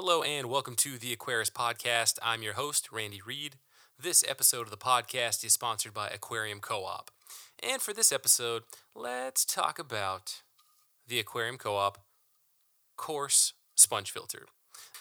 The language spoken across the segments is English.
Hello and welcome to the Aquarist Podcast. I'm your host, Randy Reed. This episode of the podcast is sponsored by Aquarium Co-op. And for this episode, let's talk about the Aquarium Co-op coarse sponge filter.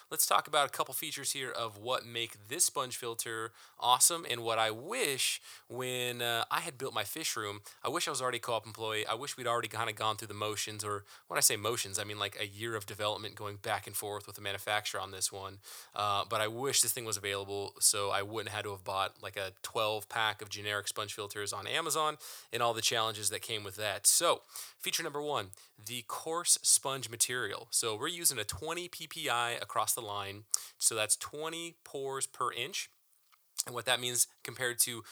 Let's talk about a couple features here of what make this sponge filter awesome and what I wish when I had built my fish room. I wish I was already a co-op employee. I wish we'd already kind of gone through the motions, or when I say motions, I mean like a year of development going back and forth with the manufacturer on this one. But I wish this thing was available so I wouldn't have had to have bought like a 12-pack of generic sponge filters on Amazon and all the challenges that came with that. So feature number one, the coarse sponge material. So we're using a 20 PPI across the line. So that's 20 pores per inch. And what that means compared to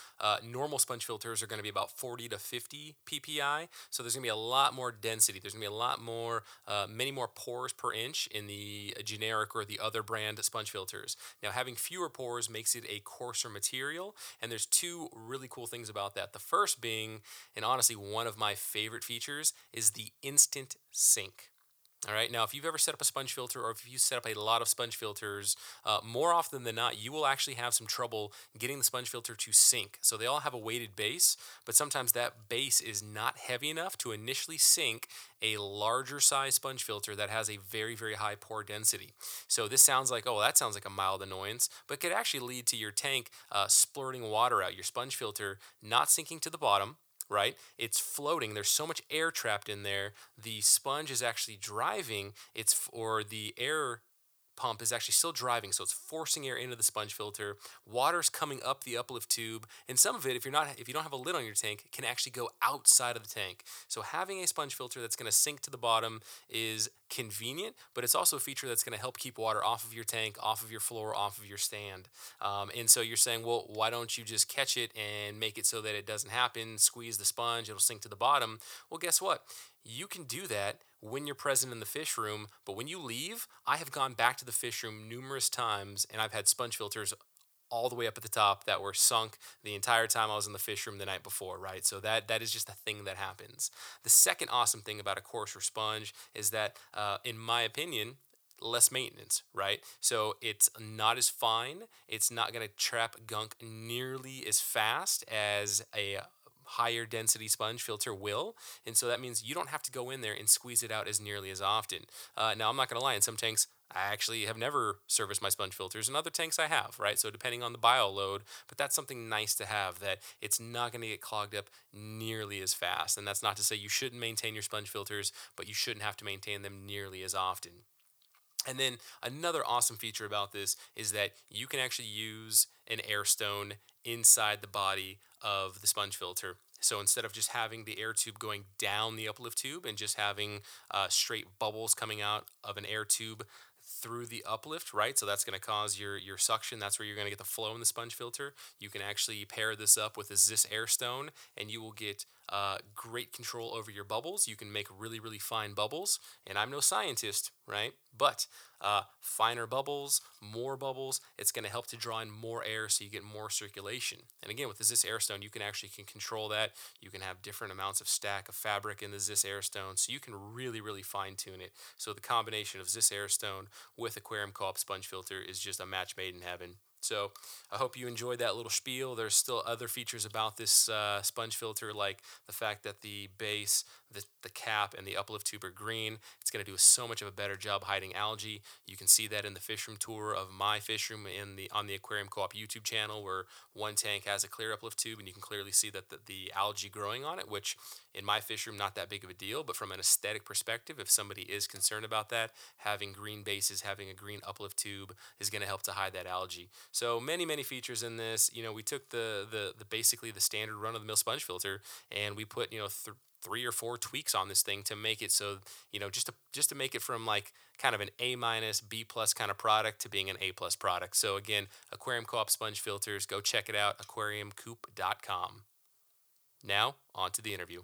normal sponge filters are going to be about 40 to 50 PPI. So there's going to be a lot more density. There's going to be a lot more, many more pores per inch in the generic or the other brand sponge filters. Now, having fewer pores makes it a coarser material. And there's two really cool things about that. The first being, and honestly, one of my favorite features is the instant sink. All right. Now, if you've ever set up a sponge filter, or if you set up a lot of sponge filters, more often than not, you will actually have some trouble getting the sponge filter to sink. So they all have a weighted base, but sometimes that base is not heavy enough to initially sink a larger size sponge filter that has a very, very high pore density. So this sounds like, oh, that sounds like a mild annoyance, but could actually lead to your tank splurting water out, your sponge filter not sinking to the bottom. Right? It's floating. There's so much air trapped in there. The sponge is actually driving. The air pump is actually still driving, so it's forcing air into the sponge filter. Water's coming up the uplift tube, and some of it, if you don't have a lid on your tank, it can actually go outside of the tank. So having a sponge filter that's going to sink to the bottom is convenient, but it's also a feature that's going to help keep water off of your tank, off of your floor, off of your stand. And so you're saying, well, why don't you just catch it and make it so that it doesn't happen? Squeeze the sponge, it'll sink to the bottom. Well, guess what? You can do that when you're present in the fish room, but when you leave, I have gone back to the fish room numerous times, and I've had sponge filters all the way up at the top that were sunk the entire time I was in the fish room the night before, right? So that is just a thing that happens. The second awesome thing about a coarser sponge is that, in my opinion, less maintenance, right? So it's not as fine. It's not going to trap gunk nearly as fast as a higher density sponge filter will, and so that means you don't have to go in there and squeeze it out as nearly as often. Now, I'm not going to lie, in some tanks, I actually have never serviced my sponge filters, and other tanks I have, right? So depending on the bio load, but that's something nice to have, that it's not going to get clogged up nearly as fast. And that's not to say you shouldn't maintain your sponge filters, but you shouldn't have to maintain them nearly as often. And then another awesome feature about this is that you can actually use an air stone inside the body of the sponge filter. So instead of just having the air tube going down the uplift tube and just having straight bubbles coming out of an air tube through the uplift, right? So that's going to cause your suction. That's where you're going to get the flow in the sponge filter. You can actually pair this up with this air stone, and you will get great control over your bubbles. You can make really, really fine bubbles, and I'm no scientist, right? But finer bubbles, more bubbles, it's going to help to draw in more air so you get more circulation. And again, with the Zis air stone, you can actually control that. You can have different amounts of stack of fabric in the Zis air stone, so you can really, really fine tune it. So the combination of Zis air stone with Aquarium Co-op sponge filter is just a match made in heaven. So I hope you enjoyed that little spiel. There's still other features about this sponge filter, like the fact that the base, the cap, and the uplift tube are green. It's going to do so much of a better job hiding algae. You can see that in the fish room tour of my fish room on the Aquarium Co-op YouTube channel, where one tank has a clear uplift tube, and you can clearly see that the algae growing on it, which in my fish room, not that big of a deal. But from an aesthetic perspective, if somebody is concerned about that, having green bases, having a green uplift tube is going to help to hide that algae. So many, many features in this. You know, we took the basically the standard run-of-the-mill sponge filter, and we put, you know, three or four tweaks on this thing to make it so, you know, just to make it from like kind of an A-, B+ kind of product to being an A+ product. So again, Aquarium Co-op sponge filters, go check it out, aquariumcoop.com. Now, on to the interview.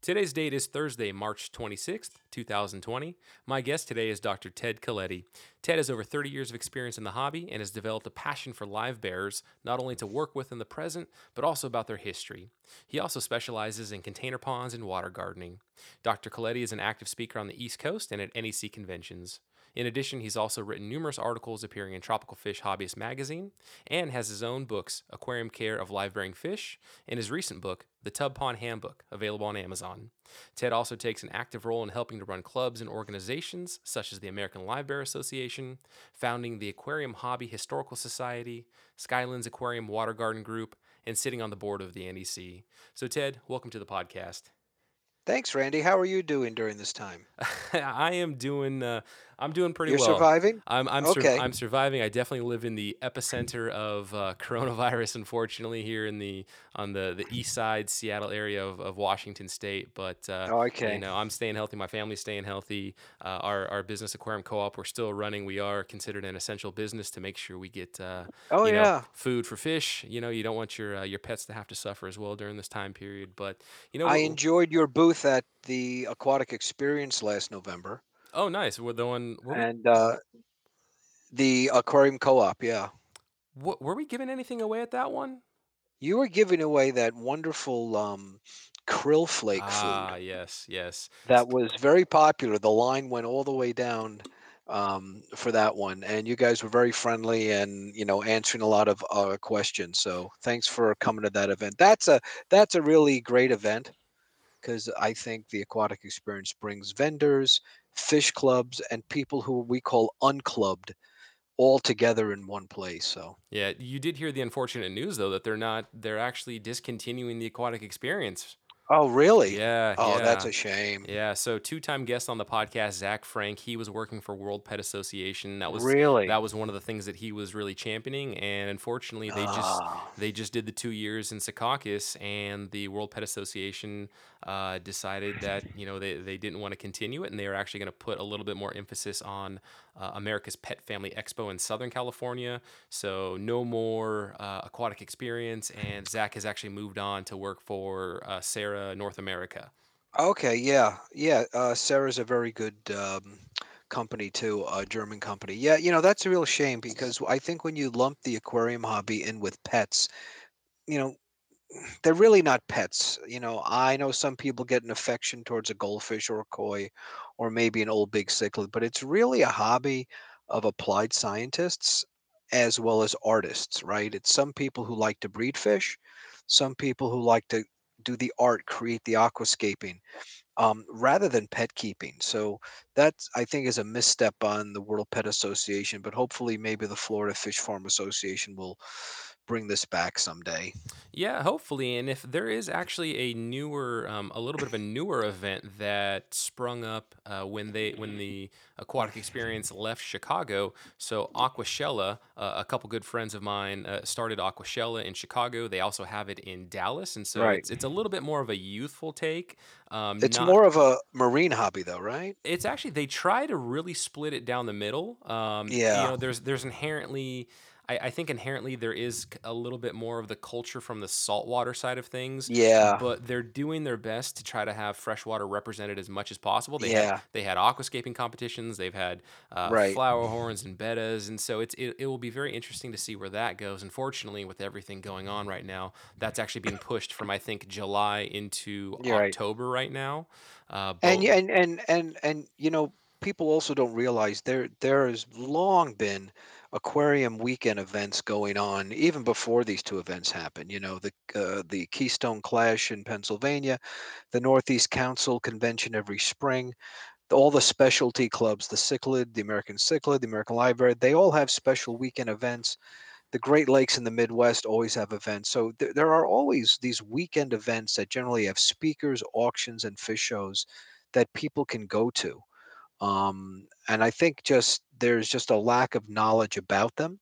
Today's date is Thursday, March 26th, 2020. My guest today is Dr. Ted Coletti. Ted has over 30 years of experience in the hobby and has developed a passion for live bearers, not only to work with in the present, but also about their history. He also specializes in container ponds and water gardening. Dr. Coletti is an active speaker on the East Coast and at NEC conventions. In addition, he's also written numerous articles appearing in Tropical Fish Hobbyist magazine and has his own books, Aquarium Care of Livebearing Fish, and his recent book, The Tub Pond Handbook, available on Amazon. Ted also takes an active role in helping to run clubs and organizations such as the American Livebearer Association, founding the Aquarium Hobby Historical Society, Skylands Aquarium Water Garden Group, and sitting on the board of the NEC. So Ted, welcome to the podcast. Thanks, Randy. How are you doing during this time? I am doing. I'm doing pretty well. You're surviving? I'm surviving. I definitely live in the epicenter of coronavirus, unfortunately, here on the east side Seattle area of Washington State. But you know, I'm staying healthy. My family's staying healthy. Our business, Aquarium Co-op, we're still running. We are considered an essential business to make sure we get food for fish. You know, you don't want your pets to have to suffer as well during this time period. But you know, I enjoyed your booth at the Aquatic Experience last November. Oh, nice. We're the one. And the Aquarium Co-op, yeah. Were we giving anything away at that one? You were giving away that wonderful krill flake food. Ah, yes. That was very popular. The line went all the way down for that one. And you guys were very friendly and, you know, answering a lot of questions. So thanks for coming to that event. That's a really great event, because I think the Aquatic Experience brings vendors, fish clubs, and people who we call unclubbed all together in one place. So yeah, you did hear the unfortunate news though that they're actually discontinuing the Aquatic Experience. Oh, really? Yeah. Oh, yeah. That's a shame. Yeah. So two-time guest on the podcast, Zach Frank, he was working for World Pet Association. That was one of the things that he was really championing. And unfortunately, they just did the 2 years in Secaucus, and the World Pet Association decided that, you know, they didn't want to continue it, and they were actually going to put a little bit more emphasis on America's Pet Family Expo in Southern California. So no more Aquatic Experience, and Zach has actually moved on to work for Sera North America. Okay, yeah. Sera's a very good company too, a German company. Yeah, you know, that's a real shame, because I think when you lump the aquarium hobby in with pets, you know, they're really not pets. You know, I know some people get an affection towards a goldfish or a koi or maybe an old big cichlid, but it's really a hobby of applied scientists as well as artists, right? It's some people who like to breed fish, some people who like to do the art, create the aquascaping, rather than pet keeping. So that, I think, is a misstep on the World Pet Association, but hopefully maybe the Florida Fish Farm Association will bring this back someday. Yeah, hopefully. And if there is actually a newer, a little bit of a newer event that sprung up when the Aquatic Experience left Chicago. So Aquashella, a couple good friends of mine started Aquashella in Chicago. They also have it in Dallas, and so it's a little bit more of a youthful take. It's more of a marine hobby, though, right? It's actually, they try to really split it down the middle. You know, there's inherently, I think inherently there is a little bit more of the culture from the saltwater side of things. Yeah. But they're doing their best to try to have freshwater represented as much as possible. They had aquascaping competitions. They've had flower horns and bettas. And so it will be very interesting to see where that goes. Unfortunately, with everything going on right now, that's actually being pushed from, I think, July into October right now. And you know, people also don't realize there has long been aquarium weekend events going on even before these two events happened. You know, the Keystone Clash in Pennsylvania, the Northeast Council Convention every spring, all the specialty clubs, the Cichlid, the American Cichlid, the American Livebearer, they all have special weekend events. The Great Lakes in the Midwest always have events. So there are always these weekend events that generally have speakers, auctions, and fish shows that people can go to. And I think there's just a lack of knowledge about them,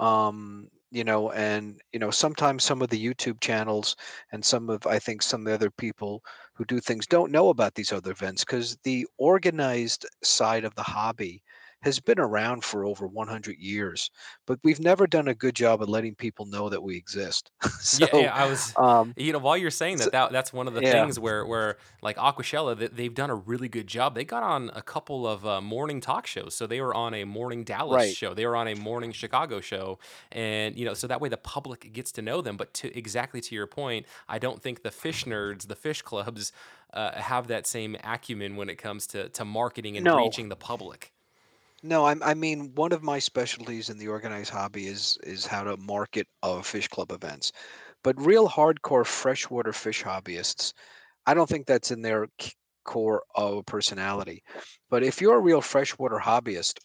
you know, and, you know, sometimes some of the YouTube channels and some of the other people who do things don't know about these other events, because the organized side of the hobby has been around for over 100 years, but we've never done a good job of letting people know that we exist. So, yeah, I was, you know, while you're saying that's one of the things where like Aquashella, they've done a really good job. They got on a couple of morning talk shows. So they were on a morning Dallas show. They were on a morning Chicago show. And, you know, so that way the public gets to know them. But exactly to your point, I don't think the fish nerds, the fish clubs have that same acumen when it comes to marketing and reaching the public. No, I mean, one of my specialties in the organized hobby is how to market of fish club events. But real hardcore freshwater fish hobbyists, I don't think that's in their core of personality. But if you're a real freshwater hobbyist,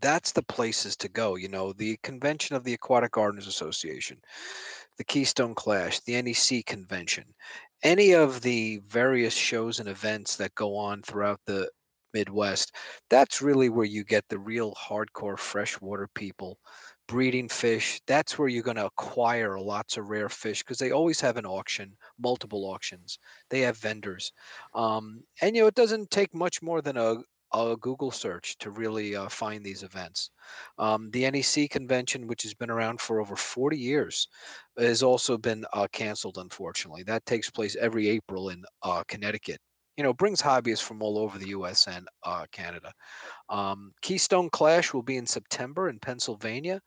that's the places to go. You know, the convention of the Aquatic Gardeners Association, the Keystone Clash, the NEC convention, any of the various shows and events that go on throughout the Midwest, that's really where you get the real hardcore freshwater people breeding fish. That's where you're going to acquire lots of rare fish because they always have an auction, multiple auctions. They have vendors. And, you know, it doesn't take much more than a Google search to really find these events. The NEC convention, which has been around for over 40 years, has also been canceled, unfortunately. That takes place every April in Connecticut. You know, brings hobbyists from all over the U.S. and Canada. Keystone Clash will be in September in Pennsylvania.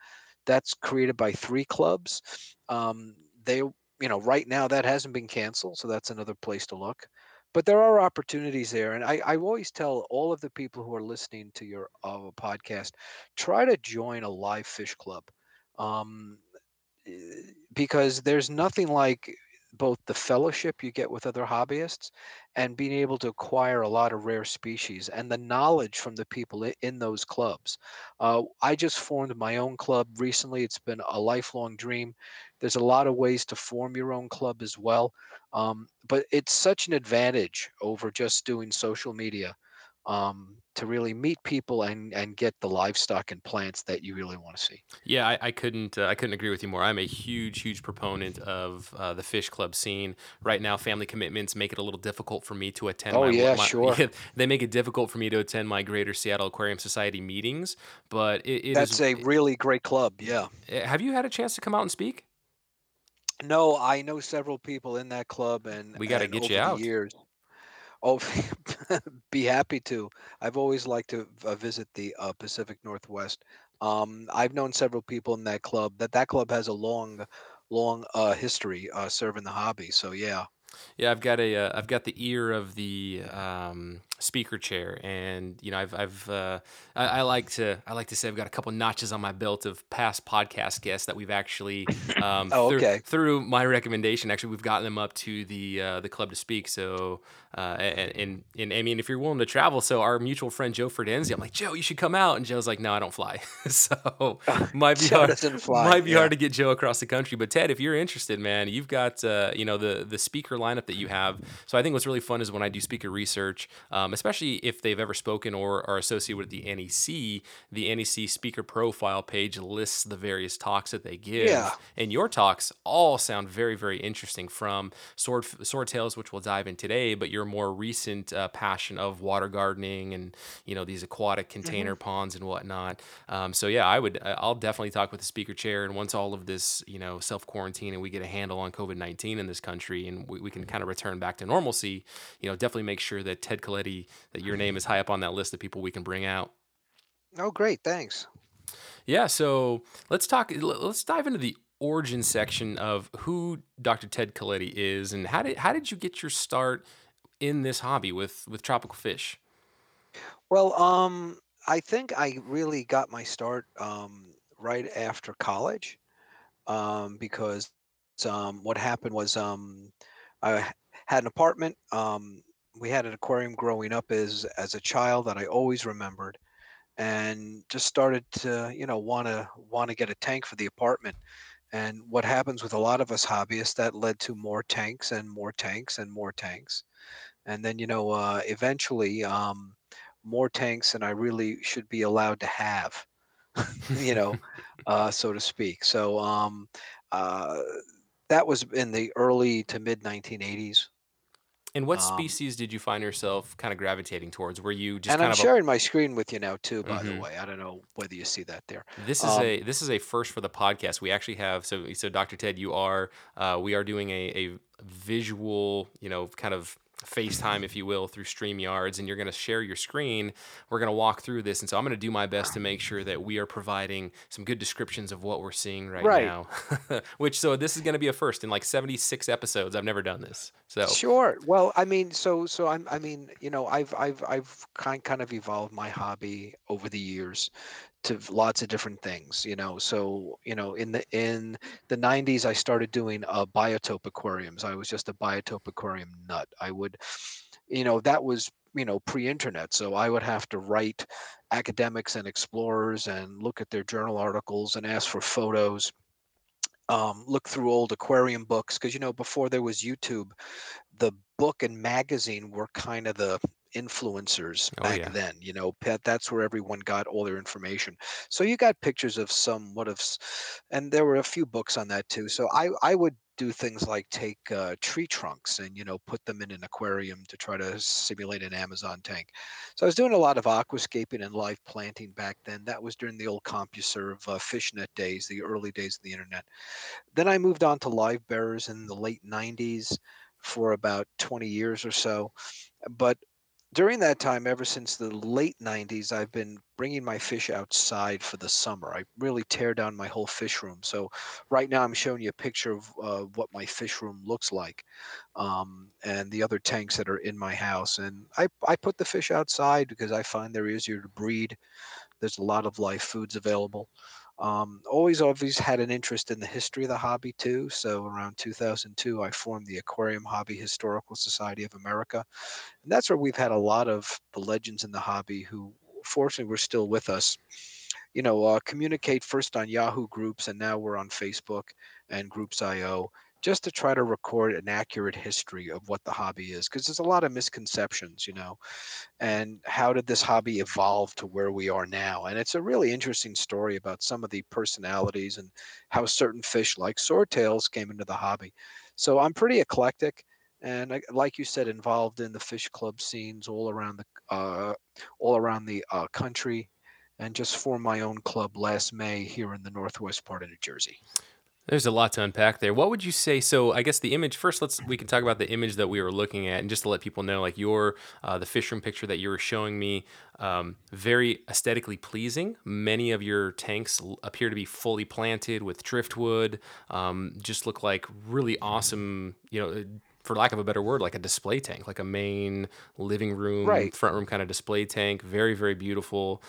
That's created by 3 clubs. They, you know, right now that hasn't been canceled, so that's another place to look. But there are opportunities there, and I always tell all of the people who are listening to your podcast, try to join a live fish club, because there's nothing like both the fellowship you get with other hobbyists and being able to acquire a lot of rare species and the knowledge from the people in those clubs. I just formed my own club recently. It's been a lifelong dream. There's a lot of ways to form your own club as well. But it's such an advantage over just doing social media, to really meet people and get the livestock and plants that you really want to see. Yeah, I couldn't agree with you more. I'm a huge proponent of the fish club scene right now. Family commitments make it a little difficult for me to attend. They make it difficult for me to attend my Greater Seattle Aquarium Society meetings. But that's a really great club. Yeah. Have you had a chance to come out and speak? No, I know several people in that club, and we got to get you out. Oh, be happy to. I've always liked to visit the Pacific Northwest. I've known several people in that club. That club has a long history serving the hobby. So yeah. Yeah, I've got the ear of the speaker chair, and you know, I like to say I've got a couple notches on my belt of past podcast guests that we've actually through my recommendation, actually we've gotten them up to the club to speak. So and I mean, if you're willing to travel, so our mutual friend Joe Ferdenzi, I'm like, Joe, you should come out, and Joe's like, no, I don't fly. So might be hard to get Joe across the country. But Ted, if you're interested, man, you've got the speaker lineup that you have. So I think what's really fun is when I do speaker research, especially if they've ever spoken or are associated with the NEC, speaker profile page lists the various talks that they give. Yeah. And your talks all sound very, very interesting, from Swordtails, which we'll dive in today, but your more recent passion of water gardening and, you know, these aquatic container ponds and whatnot. So yeah, I'll definitely talk with the speaker chair. And once all of this, you know, self-quarantine and we get a handle on COVID-19 in this country, and we can kind of return back to normalcy, you know, definitely make sure that Ted Coletti, that your name is high up on that list of people we can bring out. Oh, great. Thanks. Yeah. So let's dive into the origin section of who Dr. Ted Coletti is, and how did you get your start in this hobby with tropical fish? Well, I think I really got my start, right after college, because what happened was I had an apartment. We had an aquarium growing up as a child that I always remembered, and just started to, you know, want to get a tank for the apartment. And what happens with a lot of us hobbyists, that led to more tanks and more tanks and more tanks. And then, you know, eventually more tanks than I really should be allowed to have, you know, so to speak. So that was in the early to mid 1980s. And what species did you find yourself kind of gravitating towards? Were you just I'm sharing my screen with you now too, by the way. I don't know whether you see that there. This is a first for the podcast. We actually have so Dr. Ted, we are doing a visual, you know, kind of FaceTime, if you will, through StreamYards, and you're going to share your screen. We're going to walk through this, and so I'm going to do my best to make sure that we are providing some good descriptions of what we're seeing right now. Which, so this is going to be a first in like 76 episodes. I've never done this. So sure. Well, I mean, I've kind of evolved my hobby over the years to lots of different things, in the 90s I started doing biotope aquariums. I was just a biotope aquarium nut. I would, that was, pre-internet, so I would have to write academics and explorers and look at their journal articles and ask for photos, look through old aquarium books, because before there was YouTube, the book and magazine were kind of the influencers back then. That's where everyone got all their information. So you got pictures of and there were a few books on that too. So I would do things like take tree trunks and put them in an aquarium to try to simulate an Amazon tank. So I was doing a lot of aquascaping and live planting back then. That was during the old CompuServe fishnet days, the early days of the internet. Then I moved on to livebearers in the late 90s for about 20 years or so. But during that time, ever since the late 90s, I've been bringing my fish outside for the summer. I really tear down my whole fish room. So right now I'm showing you a picture of what my fish room looks like, and the other tanks that are in my house. And I put the fish outside because I find they're easier to breed. There's a lot of live foods available. Always had an interest in the history of the hobby too. So around 2002, I formed the Aquarium Hobby Historical Society of America. And that's where we've had a lot of the legends in the hobby who fortunately were still with us, communicate first on Yahoo groups, and now we're on Facebook and Groups.io, just to try to record an accurate history of what the hobby is, because there's a lot of misconceptions, and how did this hobby evolve to where we are now? And it's a really interesting story about some of the personalities and how certain fish like swordtails came into the hobby. So I'm pretty eclectic, and like you said, involved in the fish club scenes all around the country, and just formed my own club last May here in the northwest part of New Jersey. There's a lot to unpack there. What would you say? So I guess the image first. We can talk about the image that we were looking at, and just to let people know, like your the fish room picture that you were showing me, very aesthetically pleasing. Many of your tanks appear to be fully planted with driftwood. Just look like really awesome. For lack of a better word, like a display tank, like a main living room, front room kind of display tank. Very, very beautiful.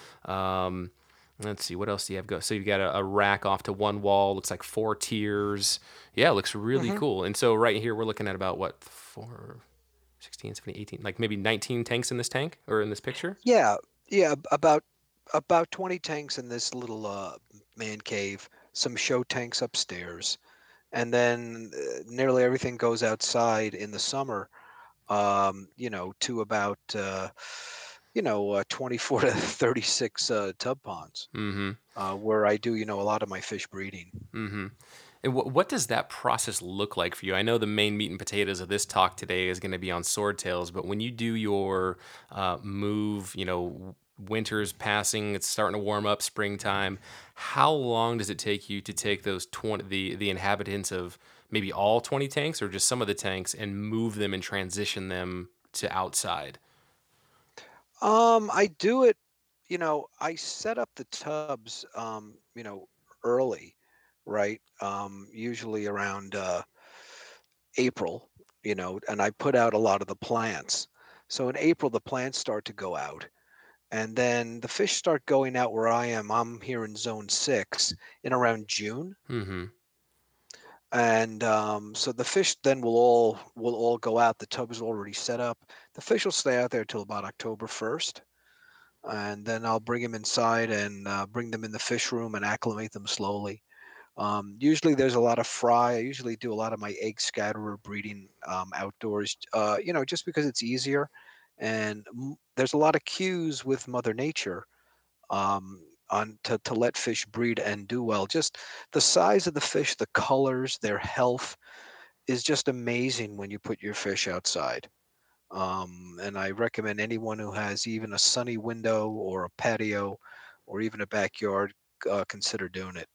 Let's see, what else do you have? So you've got a rack off to one wall, looks like 4 tiers. Yeah, it looks really cool. And so right here, we're looking at about 16, 17, 18, like maybe 19 tanks in this tank or in this picture? Yeah, about 20 tanks in this little man cave, some show tanks upstairs, and then nearly everything goes outside in the summer, to about... 24 to 36 tub ponds, where I do, a lot of my fish breeding. Mm-hmm. And what does that process look like for you? I know the main meat and potatoes of this talk today is going to be on swordtails, but when you do your move, winter's passing, it's starting to warm up, springtime, how long does it take you to take those the inhabitants of maybe all 20 tanks or just some of the tanks and move them and transition them to outside? I do it, I set up the tubs, early, right? Usually around April, and I put out a lot of the plants. So in April, the plants start to go out, and then the fish start going out where I am. I'm here in Zone 6 in around June. Mm-hmm. And so the fish then will all go out. The tub is already set up. The fish will stay out there till about October 1st, and then I'll bring them inside and bring them in the fish room and acclimate them slowly. Usually there's a lot of fry. I usually do a lot of my egg scatterer breeding outdoors, just because it's easier. And there's a lot of cues with Mother Nature to let fish breed and do well. Just the size of the fish, the colors, their health is just amazing when you put your fish outside. And I recommend anyone who has even a sunny window or a patio or even a backyard, consider doing it.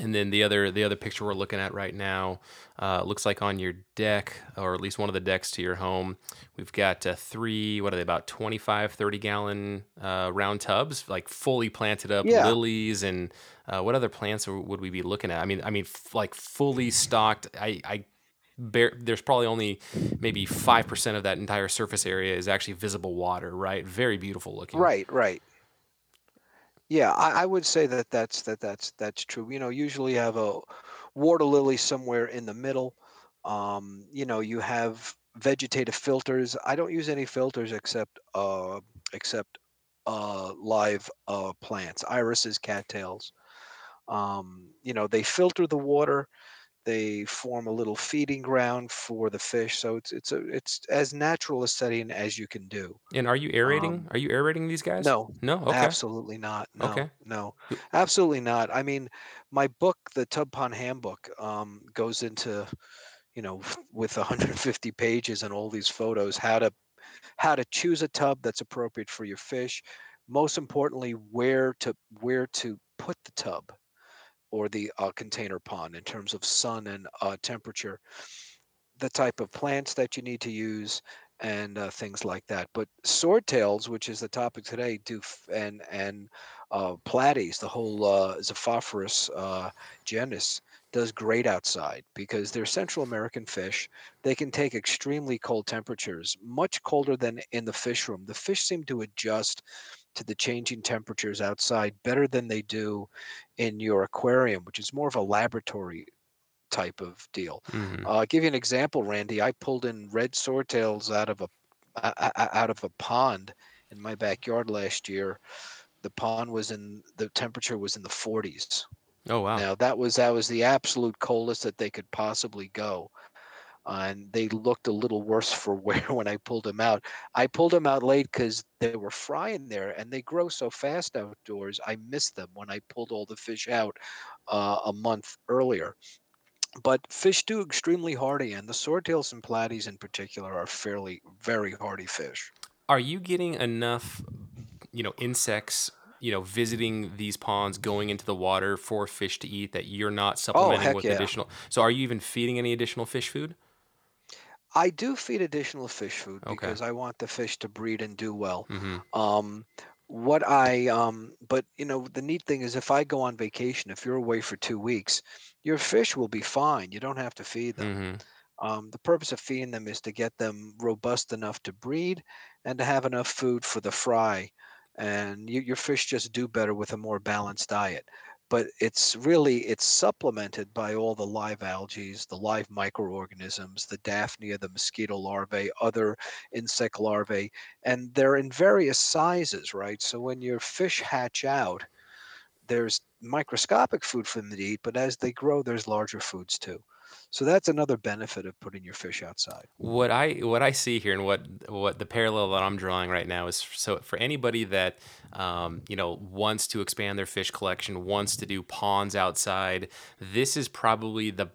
And then the other picture we're looking at right now, looks like on your deck, or at least one of the decks to your home, we've got three, what are they, about 25, 30-gallon round tubs, like fully planted up, yeah, lilies, and what other plants would we be looking at? I mean, like fully stocked. There's probably only maybe 5% of that entire surface area is actually visible water, right? Very beautiful looking. Right. Yeah, I would say that's true. You know, usually you have a water lily somewhere in the middle. You know, you have vegetative filters. I don't use any filters except live plants, irises, cattails. You know, they filter the water. They form a little feeding ground for the fish, so it's as natural a setting as you can do. And are you aerating? Are you aerating these guys? No. Okay. Absolutely not. No, absolutely not. I mean, my book, The Tub Pond Handbook, goes into, you know, with 150 pages and all these photos, how to choose a tub that's appropriate for your fish. Most importantly, where to put the tub or the container pond in terms of sun and temperature, the type of plants that you need to use, and things like that. But swordtails, which is the topic today, and platies, the whole Xiphophorus genus, does great outside because they're Central American fish. They can take extremely cold temperatures, much colder than in the fish room. The fish seem to adjust to the changing temperatures outside better than they do in your aquarium, which is more of a laboratory type of deal. Mm-hmm. I'll give you an example, Randy. I pulled in red swordtails out of a pond in my backyard last year. The pond the temperature was in the 40s. Oh wow! Now that was the absolute coldest that they could possibly go. And they looked a little worse for wear when I pulled them out. I pulled them out late because they were frying there, and they grow so fast outdoors. I missed them when I pulled all the fish out a month earlier. But fish do extremely hardy, and the swordtails and platies in particular are fairly very hardy fish. Are you getting enough, you know, insects, you know, visiting these ponds, going into the water for fish to eat that you're not supplementing with additional? So are you even feeding any additional fish food? I do feed additional fish food because I want the fish to breed and do well. Mm-hmm. But you know, the neat thing is if I go on vacation, if you're away for 2 weeks, your fish will be fine. You don't have to feed them. Mm-hmm. The purpose of feeding them is to get them robust enough to breed and to have enough food for the fry. And your fish just do better with a more balanced diet. But it's supplemented by all the live algae, the live microorganisms, the Daphnia, the mosquito larvae, other insect larvae, and they're in various sizes, right? So when your fish hatch out, there's microscopic food for them to eat, but as they grow, there's larger foods too. So that's another benefit of putting your fish outside. What I see here, and what the parallel that I'm drawing right now is, so for anybody that you know, wants to expand their fish collection, wants to do ponds outside, this is probably the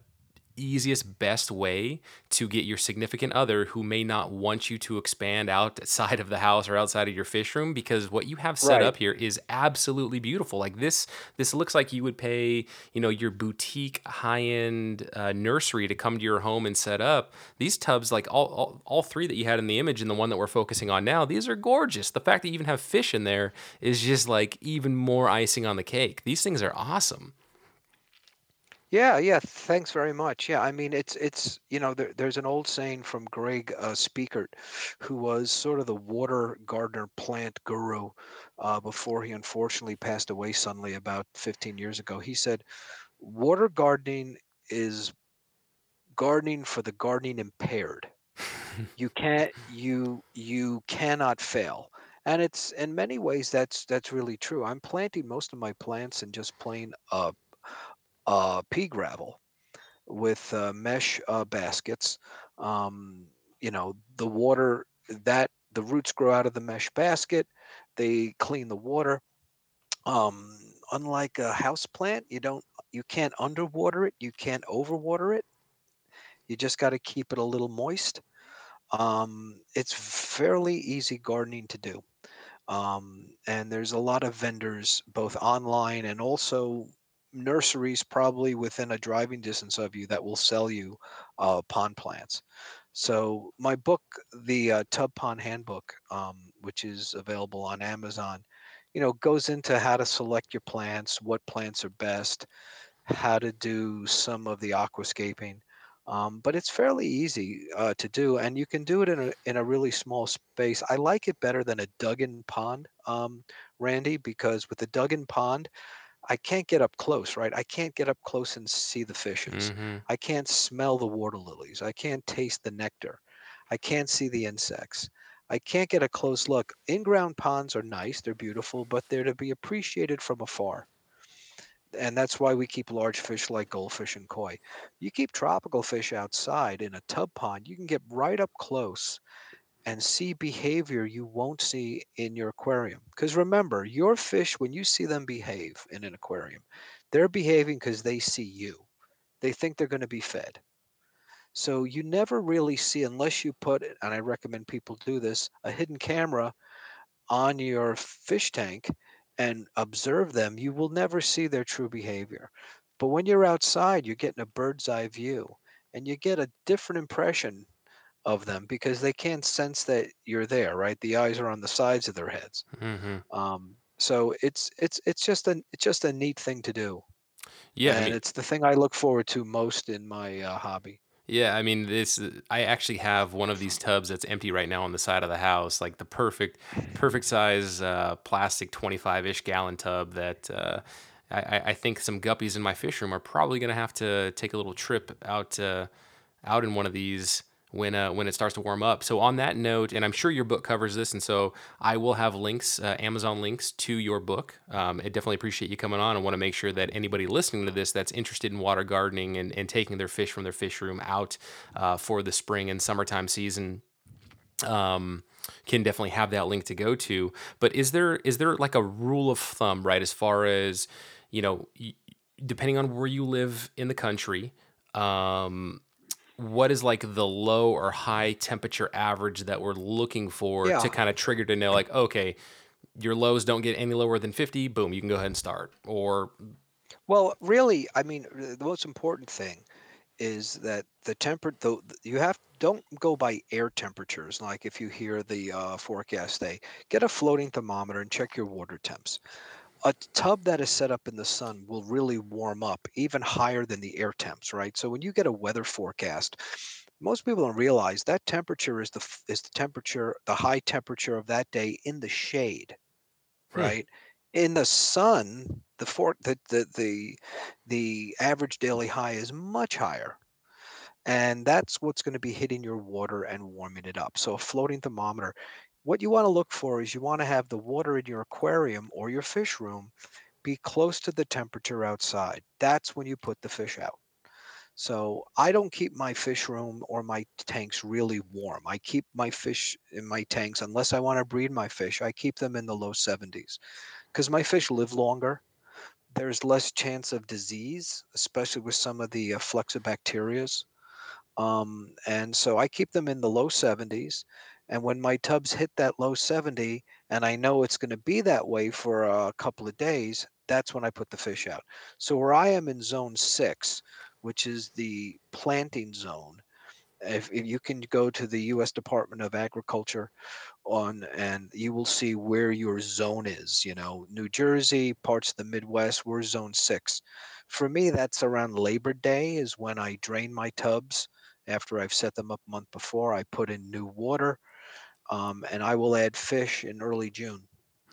easiest, best way to get your significant other who may not want you to expand outside of the house or outside of your fish room, because what you have set up here is absolutely beautiful. Like this looks like you would pay, you know, your boutique high-end nursery to come to your home and set up these tubs. Like all three that you had in the image and the one that we're focusing on now, these are gorgeous. The fact that you even have fish in there is just like even more icing on the cake. These things are awesome. Yeah. Thanks very much. Yeah, I mean, it's you know, there's an old saying from Greg Speakert, who was sort of the water gardener plant guru before he unfortunately passed away suddenly about 15 years ago. He said, water gardening is gardening for the gardening impaired. You cannot fail. And it's, in many ways, that's really true. I'm planting most of my plants in just plain pea gravel with mesh baskets. You know, the water that the roots grow out of the mesh basket, they clean the water. Unlike a house plant, you can't underwater it, you can't overwater it. You just got to keep it a little moist. It's fairly easy gardening to do, and there's a lot of vendors both online and also nurseries probably within a driving distance of you that will sell you pond plants. So my book, the Tub Pond Handbook, which is available on Amazon, you know, goes into how to select your plants, what plants are best, how to do some of the aquascaping. But it's fairly easy to do, and you can do it in a really small space. I like it better than a dug-in pond, Randy, because with a dug-in pond, I can't get up close, right? I can't get up close and see the fishes. Mm-hmm. I can't smell the water lilies. I can't taste the nectar. I can't see the insects. I can't get a close look. In-ground ponds are nice. They're beautiful, but they're to be appreciated from afar. And that's why we keep large fish like goldfish and koi. You keep tropical fish outside in a tub pond, you can get right up close and see behavior you won't see in your aquarium. Because remember, your fish, when you see them behave in an aquarium, they're behaving because they see you. They think they're going to be fed. So you never really see, unless you put, and I recommend people do this, a hidden camera on your fish tank and observe them, you will never see their true behavior. But when you're outside, you're getting a bird's eye view, and you get a different impression of them because they can't sense that you're there, right? The eyes are on the sides of their heads. Mm-hmm. So it's just a neat thing to do. Yeah, and I mean, it's the thing I look forward to most in my hobby. Yeah, I mean, I actually have one of these tubs that's empty right now on the side of the house, like the perfect size plastic 25-ish gallon tub that I think some guppies in my fish room are probably going to have to take a little trip out in one of these when it starts to warm up. So on that note, and I'm sure your book covers this, and so I will have links, Amazon links to your book. I definitely appreciate you coming on. I want to make sure that anybody listening to this that's interested in water gardening and taking their fish from their fish room out for the spring and summertime season can definitely have that link to go to. But is there like a rule of thumb, right, as far as, you know, depending on where you live in the country, what is like the low or high temperature average that we're looking for to kind of trigger to know, like, okay, your lows don't get any lower than 50, boom, you can go ahead and start? Or, well, really, I mean, the most important thing is that the temperature, don't go by air temperatures. Like if you hear the forecast day, get a floating thermometer and check your water temps. A tub that is set up in the sun will really warm up even higher than the air temps, right? So when you get a weather forecast, most people don't realize that temperature is the temperature, the high temperature of that day in the shade, right? In the sun, the average daily high is much higher. And that's what's going to be hitting your water and warming it up. So a floating thermometer. What you want to look for is you want to have the water in your aquarium or your fish room be close to the temperature outside. That's when you put the fish out. So I don't keep my fish room or my tanks really warm. I keep my fish in my tanks, unless I want to breed my fish, I keep them in the low 70s because my fish live longer. There's less chance of disease, especially with some of the flexibacterias. And so I keep them in the low 70s. And when my tubs hit that low 70, and I know it's going to be that way for a couple of days, that's when I put the fish out. So where I am in zone 6, which is the planting zone, if you can go to the U.S. Department of Agriculture and you will see where your zone is. You know, New Jersey, parts of the Midwest, we're zone 6. For me, that's around Labor Day is when I drain my tubs. After I've set them up a month before, I put in new water. And I will add fish in early June.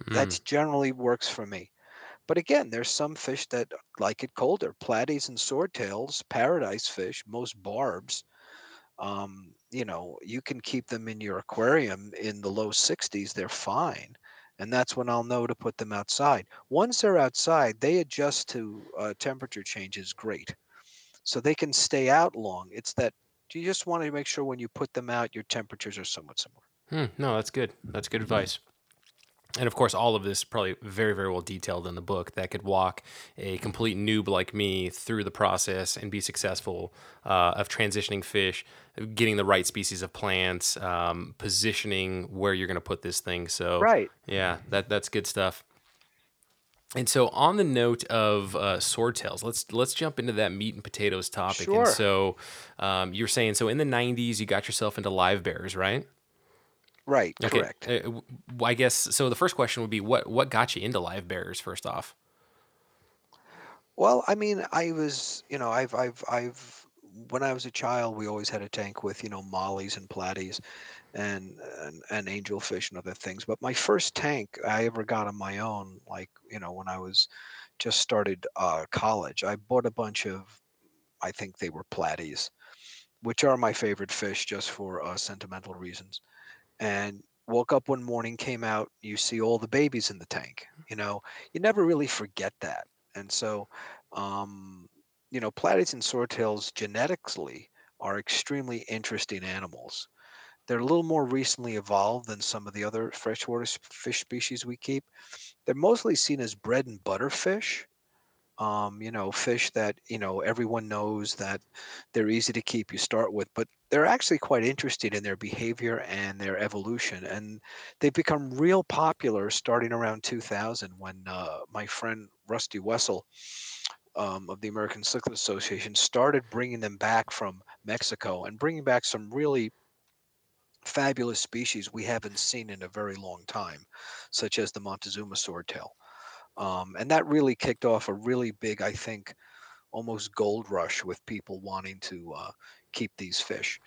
That's generally works for me. But again, there's some fish that like it colder. Platies and swordtails, paradise fish, most barbs. You know, you can keep them in your aquarium in the low 60s. They're fine. And that's when I'll know to put them outside. Once they're outside, they adjust to temperature changes great. So they can stay out long. It's that you just want to make sure when you put them out, your temperatures are somewhat similar. No, that's good. That's good advice. And of course, all of this is probably very, very well detailed in the book that could walk a complete noob like me through the process and be successful of transitioning fish, getting the right species of plants, positioning where you're going to put this thing. So, right. Yeah, that's good stuff. And so on the note of swordtails, let's jump into that meat and potatoes topic. Sure. And so you're saying, so in the 90s, you got yourself into livebearers, right? Right, okay. Correct. I guess, so the first question would be, what got you into livebearers first off? Well, I mean, I was, you know, when I was a child, we always had a tank with, you know, mollies and platies and angelfish and other things. But my first tank I ever got on my own, like, you know, when I was just started college, I bought a bunch of, I think they were platies, which are my favorite fish just for sentimental reasons. And woke up one morning, came out, you see all the babies in the tank. You know, you never really forget that. And so, you know, platies and swordtails genetically are extremely interesting animals. They're a little more recently evolved than some of the other freshwater fish species we keep. They're mostly seen as bread and butter fish, you know, fish that, you know, everyone knows that they're easy to keep, you start with, but they're actually quite interested in their behavior and their evolution. And they've become real popular starting around 2000 when my friend Rusty Wessel of the American Cichlid Association started bringing them back from Mexico and bringing back some really fabulous species we haven't seen in a very long time, such as the Montezuma swordtail. And that really kicked off a really big, I think, almost gold rush with people wanting to keep these fish.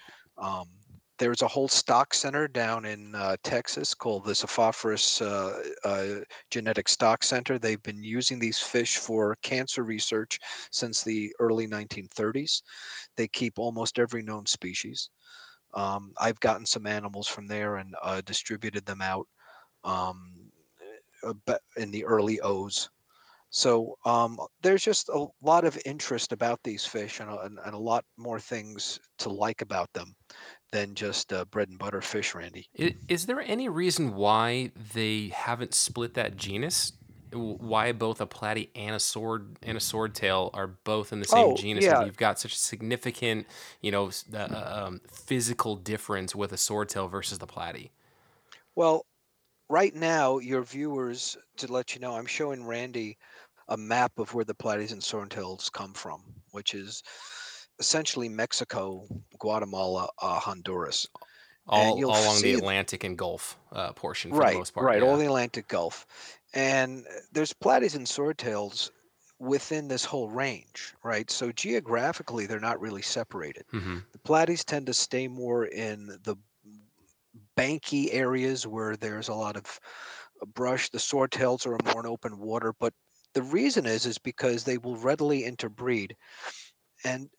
There's a whole stock center down in Texas called the Sophophorus Genetic Stock Center. They've been using these fish for cancer research since the early 1930s. They keep almost every known species. I've gotten some animals from there and distributed them out in the early O's. So there's just a lot of interest about these fish and a lot more things to like about them than just bread and butter fish, Randy. Is there any reason why they haven't split that genus? Why both a platy and a swordtail are both in the same genus? Yeah. And you've got such a significant, you know, physical difference with a swordtail versus the platy. Well, right now, your viewers, to let you know, I'm showing Randy a map of where the platies and swordtails come from, which is essentially Mexico, Guatemala, Honduras. All along the Atlantic and Gulf portion for the most part. Right, yeah. All the Atlantic Gulf. And there's platies and swordtails within this whole range, right? So geographically, they're not really separated. Mm-hmm. The platies tend to stay more in the banky areas where there's a lot of brush. The swordtails are more in open water. But the reason is because they will readily interbreed. And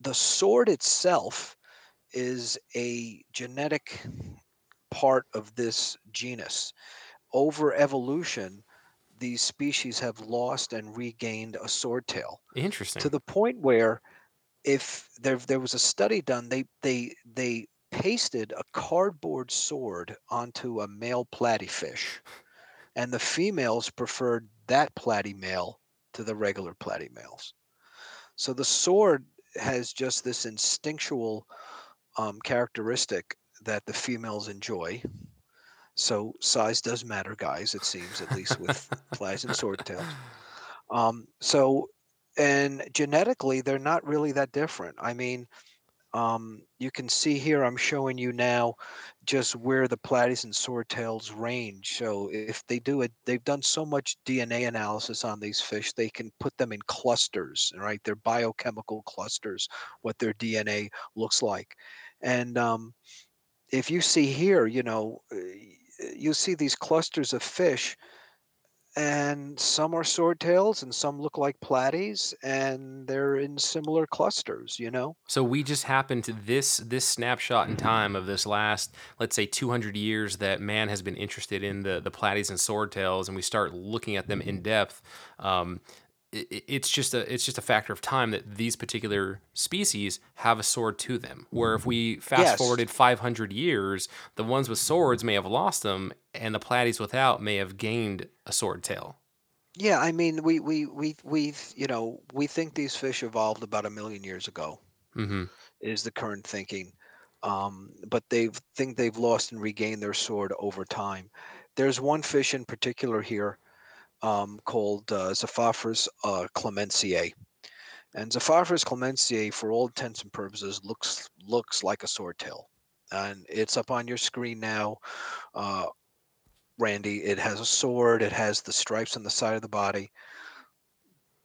the sword itself is a genetic part of this genus. Over evolution, these species have lost and regained a swordtail. Interesting. To the point where if there was a study done, they pasted a cardboard sword onto a male platyfish, and the females preferred that platy male to the regular platy males. So the sword has just this instinctual characteristic that the females enjoy. So size does matter, guys, it seems, at least with platies and swordtails. And genetically, they're not really that different. I mean, you can see here, I'm showing you now just where the platies and swordtails range. So if they do it, they've done so much DNA analysis on these fish, they can put them in clusters, right? They're biochemical clusters, what their DNA looks like. And if you see here, you know, you see these clusters of fish, and some are swordtails and some look like platies, and they're in similar clusters, you know? So we just happened to this snapshot in time of this last, let's say, 200 years that man has been interested in the platies and swordtails, and we start looking at them in depth. It's just a factor of time that these particular species have a sword to them, where if we fast-forwarded 500 years, the ones with swords may have lost them, and the platies without may have gained a sword tail. Yeah, I mean, we think these fish evolved about 1 million years ago, mm-hmm. is the current thinking. But they think they've lost and regained their sword over time. There's one fish in particular here called Xiphophorus clementiae. And Xiphophorus clementiae, for all intents and purposes, looks like a swordtail. And it's up on your screen now, Randy. It has a sword. It has the stripes on the side of the body.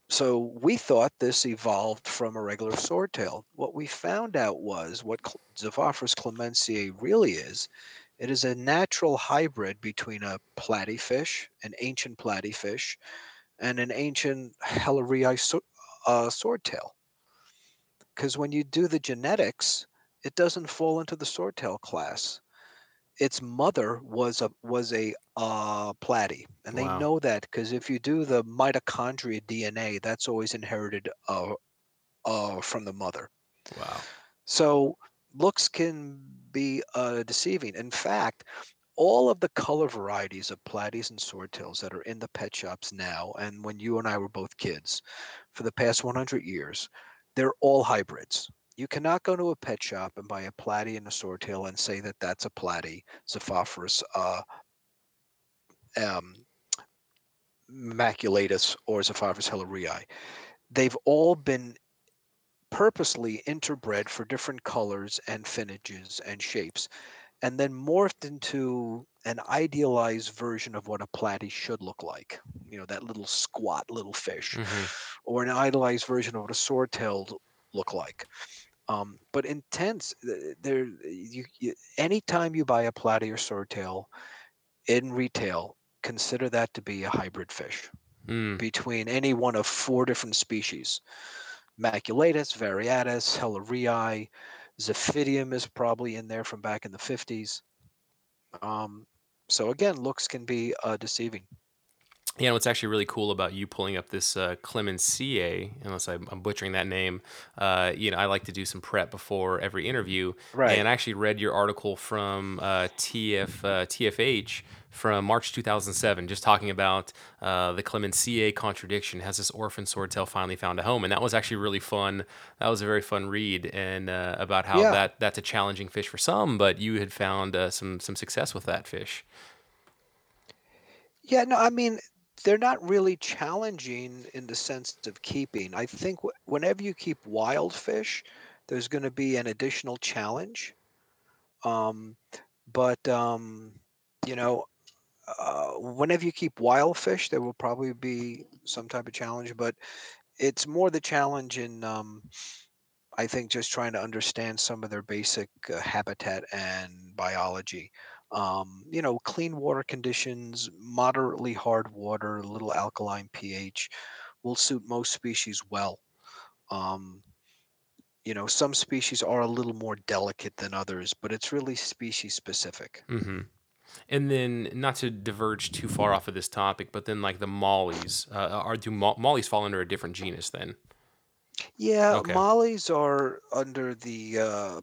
So we thought this evolved from a regular swordtail. What we found out was what Xiphophorus clementiae really is. It is a natural hybrid between a platyfish, an ancient platyfish, and an ancient Hellerii swordtail. Because when you do the genetics, it doesn't fall into the swordtail class. Its mother was a platy, and they know that because if you do the mitochondria DNA, that's always inherited from the mother. Wow. So looks can be deceiving. In fact, all of the color varieties of platies and swordtails that are in the pet shops now, and when you and I were both kids, for the past 100 years, they're all hybrids. You cannot go to a pet shop and buy a platy and a swordtail and say that that's a platy, Xiphophorus maculatus, or Xiphophorus hellerii. They've all been purposely interbred for different colors and finishes and shapes, and then morphed into an idealized version of what a platy should look like. You know, that little squat little fish, or an idealized version of what a swordtail look like. But intense there. You anytime you buy a platy or swordtail in retail, consider that to be a hybrid fish between any one of four different species: maculatus, variatus, hellerii. Zephidium is probably in there from back in the 50s. So again, looks can be deceiving. Yeah, and what's actually really cool about you pulling up this Clementiae, unless I'm butchering that name, you know, I like to do some prep before every interview. Right. And I actually read your article from TFH from March 2007, just talking about the Clementiae contradiction. Has this orphan swordtail finally found a home? And that was actually really fun. That was a very fun read, and about how that's a challenging fish for some, but you had found some success with that fish. Yeah, no, I mean, they're not really challenging in the sense of keeping. I think whenever you keep wild fish, there's going to be an additional challenge. You know, whenever you keep wild fish, there will probably be some type of challenge. But it's more the challenge in, I think, just trying to understand some of their basic habitat and biology. You know, clean water conditions, moderately hard water, a little alkaline pH will suit most species well. You know, some species are a little more delicate than others, but it's really species specific. Mm-hmm. And then, not to diverge too far off of this topic, but then like the mollies, do mollies fall under a different genus then? Yeah, okay. Mollies are under the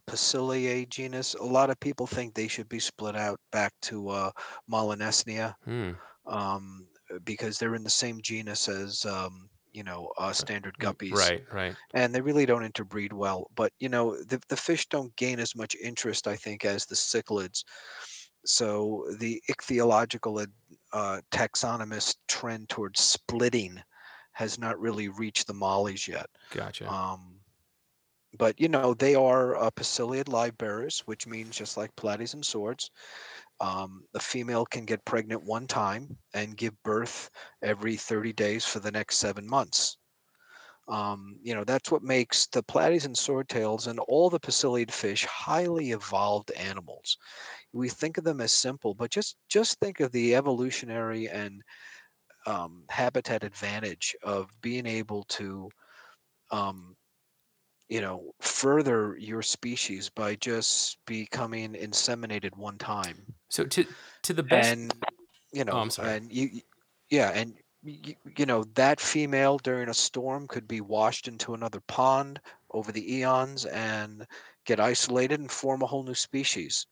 Paciliae genus. A lot of people think they should be split out back to Molinesnia because they're in the same genus as, standard guppies. Right, right. And they really don't interbreed well. But, you know, the fish don't gain as much interest, I think, as the cichlids. So the ichthyological taxonomist trend towards splitting has not really reached the mollies yet. Gotcha. But, you know, they are Paciliid livebearers, which means just like platies and swords, the female can get pregnant one time and give birth every 30 days for the next 7 months. You know, that's what makes the platies and swordtails and all the Paciliid fish highly evolved animals. We think of them as simple, but just think of the evolutionary and habitat advantage of being able to, further your species by just becoming inseminated one time. So to the best, and, you know, that female during a storm could be washed into another pond over the eons and get isolated and form a whole new species.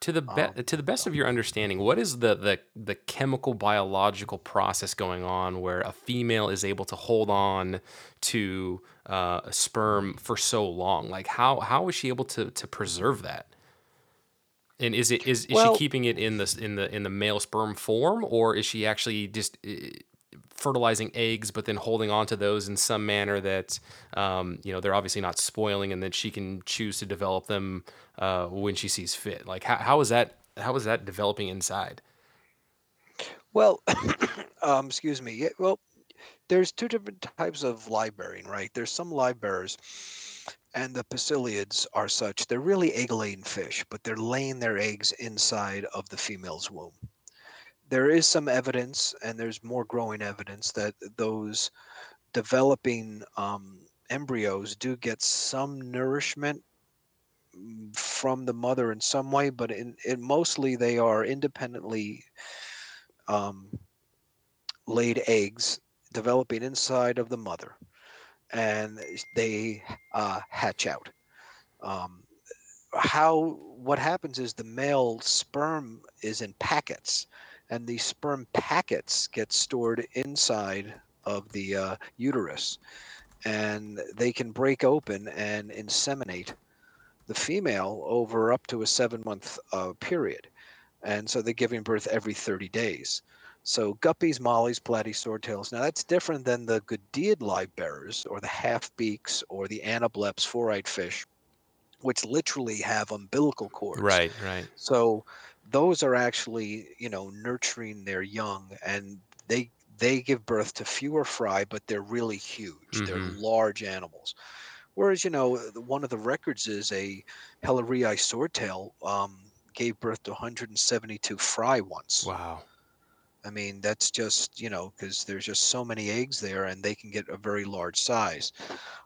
To the best of your understanding, what is the chemical biological process going on where a female is able to hold on to a sperm for so long? Like how is she able to preserve that? And is she keeping it in the male sperm form, or is she actually just fertilizing eggs, but then holding on to those in some manner that, you know, they're obviously not spoiling, and that she can choose to develop them when she sees fit. Like, how is that developing inside? Well, excuse me. Well, there's two different types of livebearing, right? There's some livebearers, and the Psyllids are such. They're really egg-laying fish, but they're laying their eggs inside of the female's womb. There is some evidence, and there's more growing evidence, that those developing embryos do get some nourishment from the mother in some way, but mostly they are independently laid eggs developing inside of the mother, and they hatch out. What happens is the male sperm is in packets, and the sperm packets get stored inside of the uterus, and they can break open and inseminate the female over up to a 7-month period. And so they're giving birth every 30 days. So guppies, mollies, platies, swordtails. Now that's different than the Goodeid livebearers, or the half-beaks, or the anableps, four-eyed fish, which literally have umbilical cords. Right, right. So those are actually, you know, nurturing their young, and they give birth to fewer fry, but they're really huge. Mm-hmm. They're large animals. Whereas, you know, one of the records is a Hellerii swordtail gave birth to 172 fry once. Wow. I mean, that's just, you know, because there's just so many eggs there, and they can get a very large size.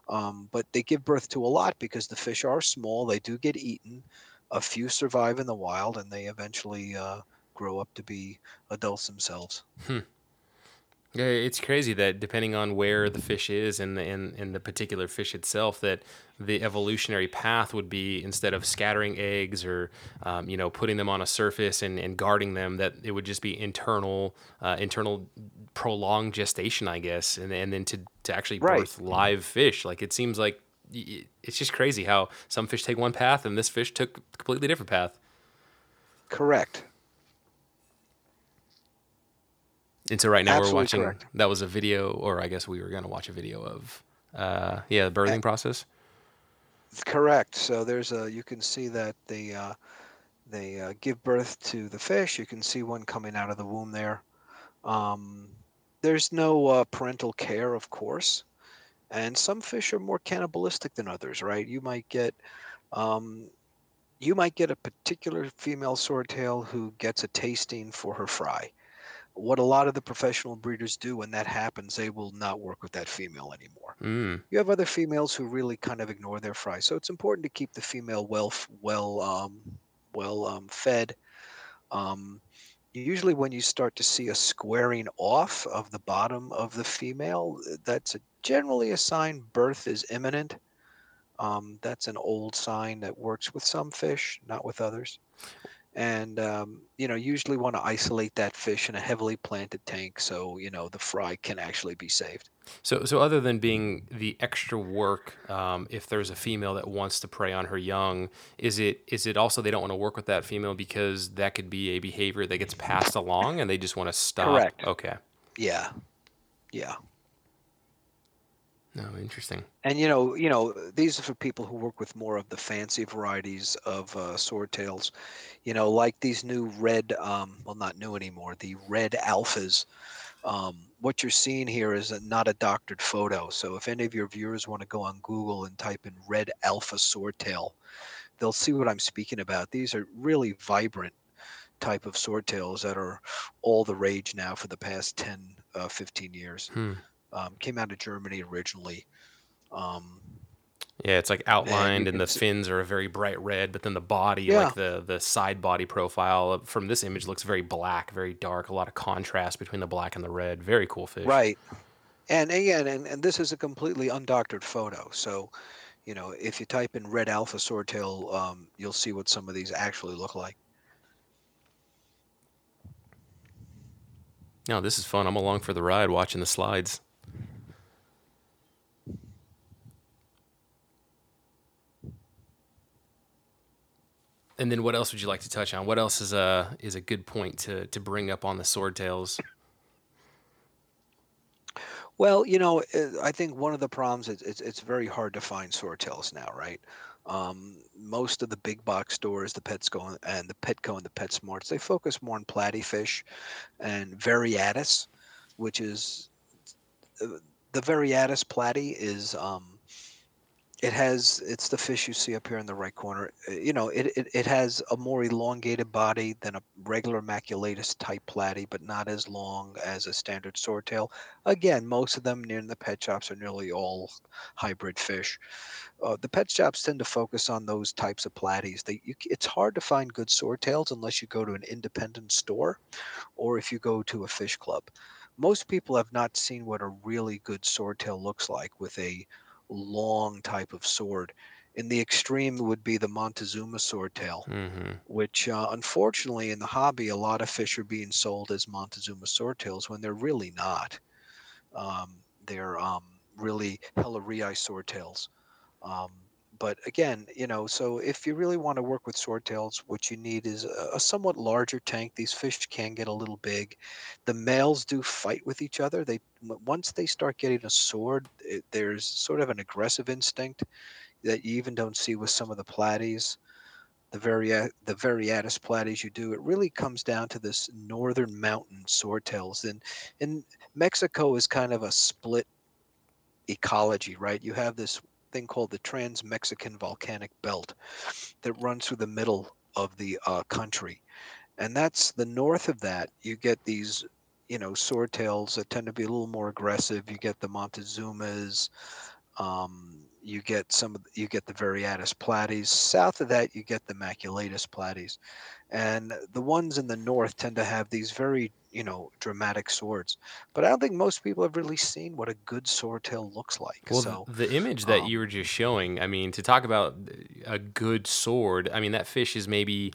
But they give birth to a lot because the fish are small. They do get eaten. A few survive in the wild, and they eventually grow up to be adults themselves. Hmm. Yeah, it's crazy that depending on where the fish is and the particular fish itself, that the evolutionary path would be, instead of scattering eggs or you know, putting them on a surface and guarding them, that it would just be internal prolonged gestation, I guess, and then to actually birth live fish. Like, it seems like it's just crazy how some fish take one path and this fish took a completely different path. Correct. And so right now absolutely we're watching, correct. That was a video, or I guess we were going to watch a video of, the birthing process. Correct. So you can see that they give birth to the fish. You can see one coming out of the womb there. There's no parental care, of course. And some fish are more cannibalistic than others, right? You might get a particular female swordtail who gets a tasting for her fry. What a lot of the professional breeders do when that happens, they will not work with that female anymore. Mm. You have other females who really kind of ignore their fry. So it's important to keep the female well fed. Usually when you start to see a squaring off of the bottom of the female, that's generally a sign birth is imminent. That's an old sign that works with some fish, not with others. And, you know, usually want to isolate that fish in a heavily planted tank so, you know, the fry can actually be saved. So other than being the extra work, if there's a female that wants to prey on her young, is it also they don't want to work with that female because that could be a behavior that gets passed along and they just want to stop? Correct. Okay. Yeah. Yeah. No, interesting. And you know, these are for people who work with more of the fancy varieties of swordtails, you know, like these new red, well, not new anymore, the red alphas. What you're seeing here is not a doctored photo. So if any of your viewers want to go on Google and type in red alpha swordtail, they'll see what I'm speaking about. These are really vibrant type of swordtails that are all the rage now for the past 10, 15 years. Hmm. Came out of Germany originally. Yeah, it's like outlined, and the fins are a very bright red, but then the body, like the side body profile from this image looks very black, very dark, a lot of contrast between the black and the red. Very cool fish. Right. And again, and this is a completely undoctored photo. So, you know, if you type in red alpha swordtail, you'll see what some of these actually look like. No, this is fun. I'm along for the ride watching the slides. And then what else would you like to touch on? What else is a good point to bring up on the swordtails? Well, I think one of the problems is it's very hard to find swordtails now, right? Most of the big box stores, the Petco and the PetSmarts, they focus more on platyfish and variatus, which is the variatus platy is it's the fish you see up here in the right corner. It has a more elongated body than a regular maculatus type platy, but not as long as a standard swordtail. Again, most of them near the pet shops are nearly all hybrid fish. The pet shops tend to focus on those types of platies. It's hard to find good swordtails unless you go to an independent store or if you go to a fish club. Most people have not seen what a really good swordtail looks like with a long type of sword. In the extreme would be the Montezuma swordtail, which unfortunately in the hobby, a lot of fish are being sold as Montezuma swordtails when they're really not. They're really Hellerii swordtails. But again, so if you really want to work with swordtails, what you need is a somewhat larger tank. These fish can get a little big. The males do fight with each other. Once they start getting a sword, there's sort of an aggressive instinct that you even don't see with some of the platies. The variatus platies you do, it really comes down to this northern mountain swordtails. And Mexico is kind of a split ecology, right? You have this thing called the Trans-Mexican Volcanic Belt that runs through the middle of the country, and that's the north of that. You get these, swordtails that tend to be a little more aggressive. You get the Montezumas, you get the Variatus platies. South of that, you get the Maculatus platies, and the ones in the north tend to have these very dramatic swords. But I don't think most people have really seen what a good swordtail looks like. Well, so, the image that you were just showing, to talk about a good sword, that fish is maybe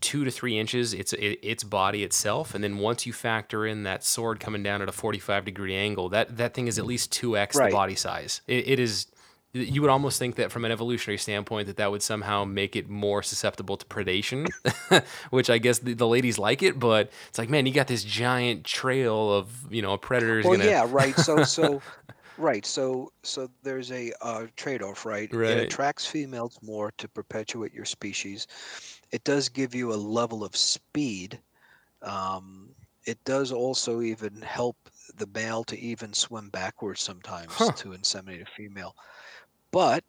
2 to 3 inches, its body itself. And then once you factor in that sword coming down at a 45-degree angle, that thing is at least 2X right. The body size. It is. You would almost think that from an evolutionary standpoint that would somehow make it more susceptible to predation, which I guess the ladies like it, but it's like, man, you got this giant trail of, a predator's going to... Well, yeah, right. So there's a trade-off, right? Right? It attracts females more to perpetuate your species. It does give you a level of speed. It does also even help the male to even swim backwards sometimes to inseminate a female. But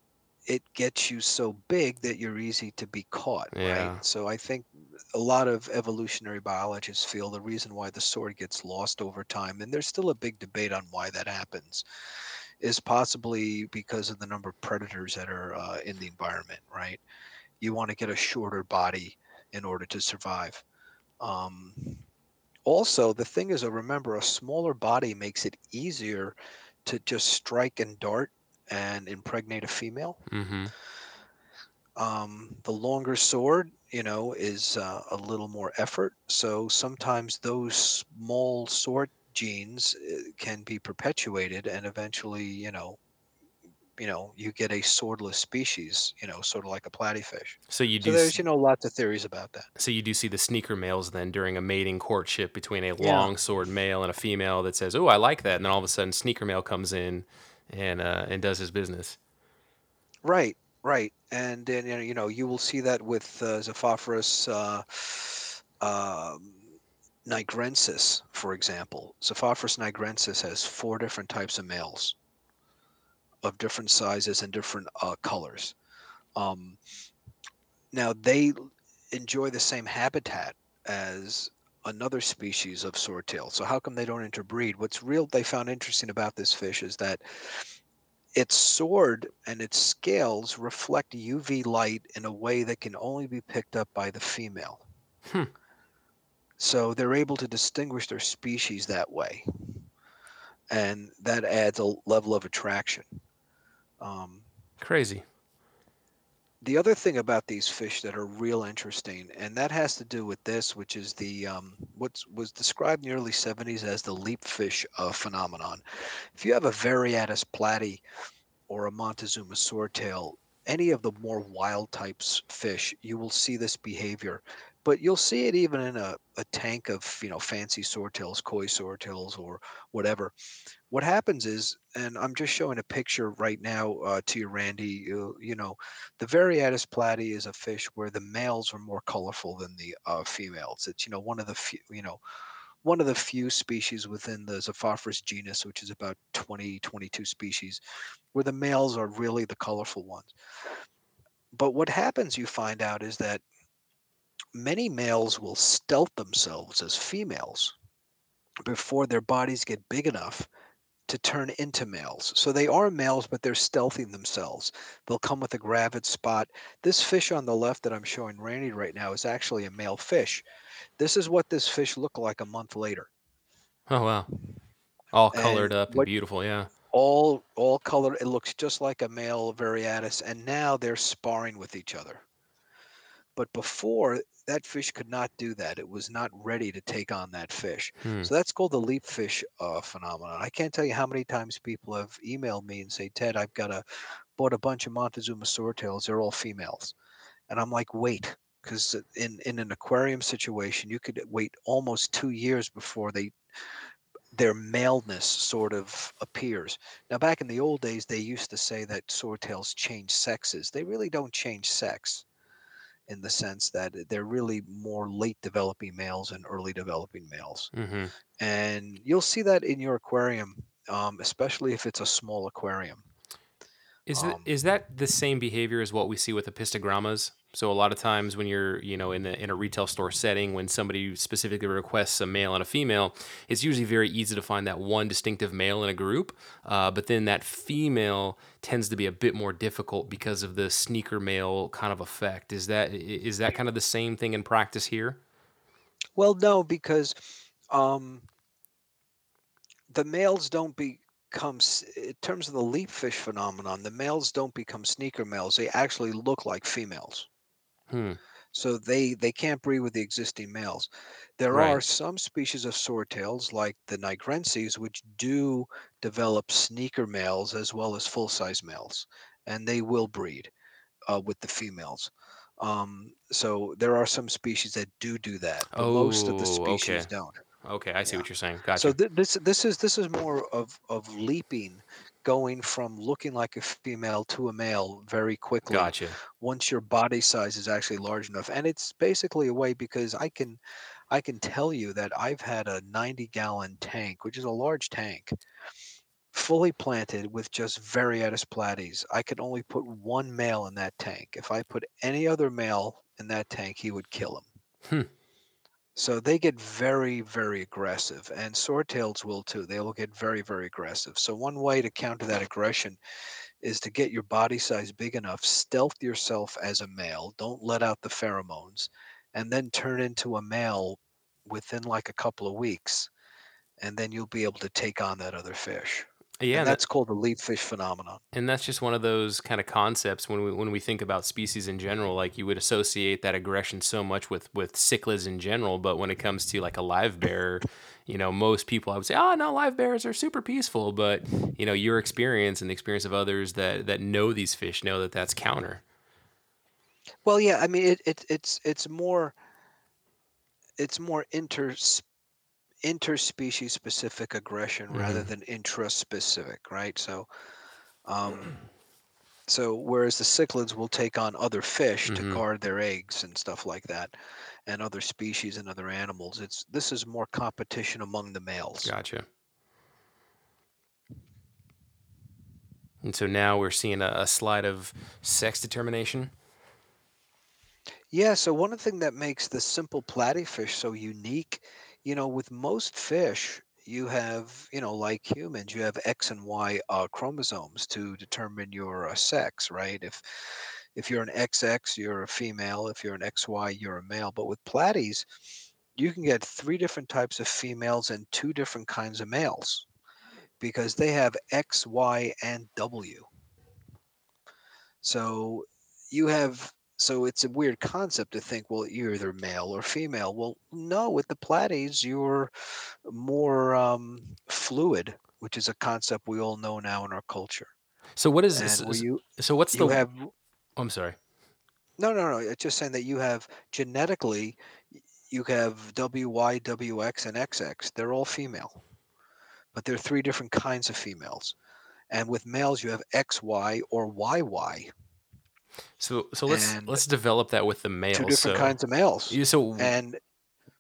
it gets you so big that you're easy to be caught, yeah. Right? So I think a lot of evolutionary biologists feel the reason why the sword gets lost over time, and there's still a big debate on why that happens, is possibly because of the number of predators that are in the environment, right? You want to get a shorter body in order to survive. Also, the thing is, remember, a smaller body makes it easier to just strike and dart and impregnate a female. Mm-hmm. The longer sword, is a little more effort. So sometimes those small sword genes can be perpetuated, and eventually, you get a swordless species, sort of like a platyfish. So there's, lots of theories about that. So you do see the sneaker males then during a mating courtship between a long sword male and a female that says, "Oh, I like that," and then all of a sudden, sneaker male comes in and does his business. Right. And then you will see that with Xiphophorus nigrensis, for example. Xiphophorus nigrensis has 4 different types of males of different sizes and different colors. Now they enjoy the same habitat as another species of swordtail. So how come they don't interbreed? They found interesting about this fish is that its sword and its scales reflect UV light in a way that can only be picked up by the female. So they're able to distinguish their species that way. And that adds a level of attraction. Crazy. The other thing about these fish that are real interesting, and that has to do with this, which is the what was described in the early 70s as the leapfish phenomenon. If you have a Variatus platy or a Montezuma swordtail, any of the more wild types fish, you will see this behavior. But you'll see it even in a tank of, you know, fancy swordtails, koi swordtails, or whatever. What happens is, and I'm just showing a picture right now to you, Randy, you know, the Variatus platy is a fish where the males are more colorful than the females. It's, you know, one of the few species within the Zophophorus genus, which is about 20, 22 species, where the males are really the colorful ones. But what happens, you find out, is that many males will stealth themselves as females before their bodies get big enough to turn into males. So they are males, but they're stealthing themselves. They'll come with a gravid spot. This fish on the left that I'm showing Randy right now is actually a male fish. This is what this fish looked like a month later. Oh, wow. All colored up and beautiful, yeah. All colored. It looks just like a male Variatus, and now they're sparring with each other. But before, that fish could not do that. It was not ready to take on that fish. So that's called the leap fish phenomenon. I can't tell you how many times people have emailed me and say, Ted, I've bought a bunch of Montezuma swordtails. They're all females. And I'm like, wait, because in an aquarium situation, you could wait almost 2 years before their maleness sort of appears. Now, back in the old days, they used to say that swordtails change sexes. They really don't change sex, in the sense that they're really more late developing males and early developing males. Mm-hmm. And you'll see that in your aquarium, especially if it's a small aquarium. Is that the same behavior as what we see with the pistogrammas? So a lot of times when you're, you know, in a retail store setting, when somebody specifically requests a male and a female, it's usually very easy to find that one distinctive male in a group. But then that female tends to be a bit more difficult because of the sneaker male kind of effect. Is that kind of the same thing in practice here? Well, no, because the males don't becomes, in terms of the leap fish phenomenon, the males don't become sneaker males. They actually look like females. So they can't breed with the existing males. There right. are some species of swordtails, like the nigrenses, which do develop sneaker males as well as full-size males, and they will breed with the females. So there are some species that do that. But most of the species don't. Okay, I see what you're saying. Gotcha. So this is more of leaping, going from looking like a female to a male very quickly. Gotcha. Once your body size is actually large enough, and it's basically a way, because I can tell you that I've had a 90-gallon tank, which is a large tank, fully planted with just Variatus platies. I could only put one male in that tank. If I put any other male in that tank, he would kill him. So they get very, very aggressive, and swordtails will too. They will get very, very aggressive. So one way to counter that aggression is to get your body size big enough, stealth yourself as a male, don't let out the pheromones, and then turn into a male within like a couple of weeks, and then you'll be able to take on that other fish. Yeah, and that's called the leap fish phenomenon. And that's just one of those kind of concepts when we think about species in general. Like, you would associate that aggression so much with cichlids in general, but when it comes to like a live bearer, you know, most people I would say, oh no, live bearers are super peaceful. But you know, your experience and the experience of others that know these fish know that that's counter. Well, yeah, I mean it's more interspecies specific aggression rather than intraspecific, right? So so whereas the cichlids will take on other fish to guard their eggs and stuff like that, and other species and other animals, this is more competition among the males. Gotcha. And so now we're seeing a slide of sex determination. Yeah, so one of the things that makes the simple platyfish so unique, you know, with most fish, you have, you know, like humans, you have X and Y chromosomes to determine your sex, right? If you're an XX, you're a female. If you're an XY, you're a male. But with platies, you can get 3 different types of females and 2 different kinds of males, because they have X, Y, and W. So it's a weird concept to think, well, you're either male or female. Well, no, with the platies, you're more fluid, which is a concept we all know now in our culture. So what is this? So what's the? I'm sorry. No. It's just saying that you have genetically, you have WY, WX, and XX. They're all female, but they're three different kinds of females. And with males, you have XY or YY. So let's develop that with the males. Two different kinds of males.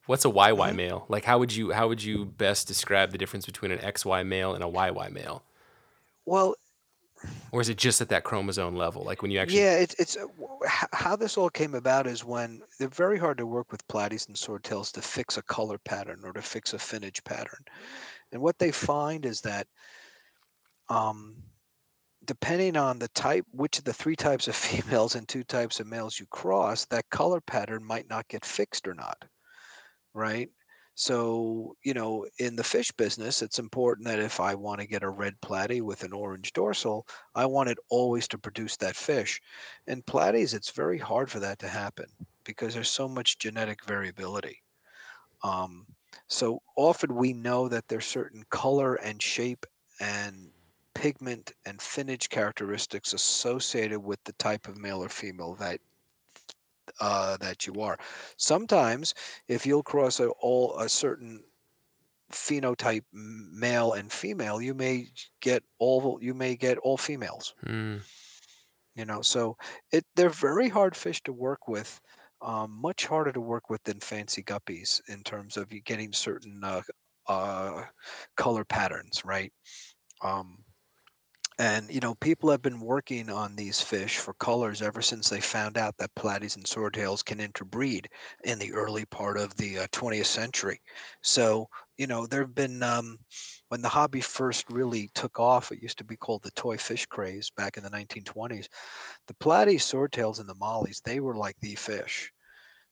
What's a YY male? Like, how would you best describe the difference between an XY male and a YY male? Well, or is it just at that chromosome level? Like when you actually it's how this all came about is when they're very hard to work with platies and swordtails to fix a color pattern or to fix a finnage pattern, and what they find is that depending on the type, which of the three types of females and two types of males you cross, that color pattern might not get fixed or not, right? So, you know, in the fish business, it's important that if I want to get a red platy with an orange dorsal, I want it always to produce that fish. In platies, it's very hard for that to happen because there's so much genetic variability. So often we know that there's certain color and shape and pigment and finnage characteristics associated with the type of male or female that you are. Sometimes if you'll cross a certain phenotype male and female, you may get all females. You know, so they're very hard fish to work with, much harder to work with than fancy guppies in terms of you getting certain color patterns, right? And, you know, people have been working on these fish for colors ever since they found out that platies and swordtails can interbreed in the early part of the 20th century. So, you know, there have been, when the hobby first really took off, it used to be called the toy fish craze back in the 1920s. The platies, swordtails, and the mollies, they were like the fish.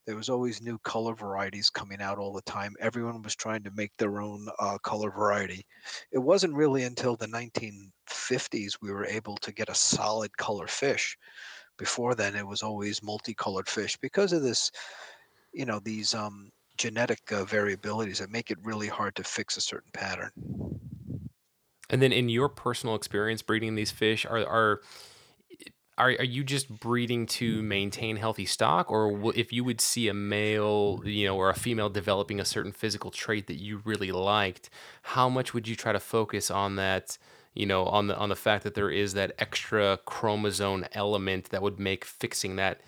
There was always new color varieties coming out all the time. Everyone was trying to make their own color variety. It wasn't really until the 1950s we were able to get a solid color fish. Before then, it was always multicolored fish because of this, you know, these genetic variabilities that make it really hard to fix a certain pattern. And then in your personal experience breeding these fish, Are you just breeding to maintain healthy stock, or if you would see a male, you know, or a female developing a certain physical trait that you really liked, how much would you try to focus on that, you know, on the fact that there is that extra chromosome element that would make fixing that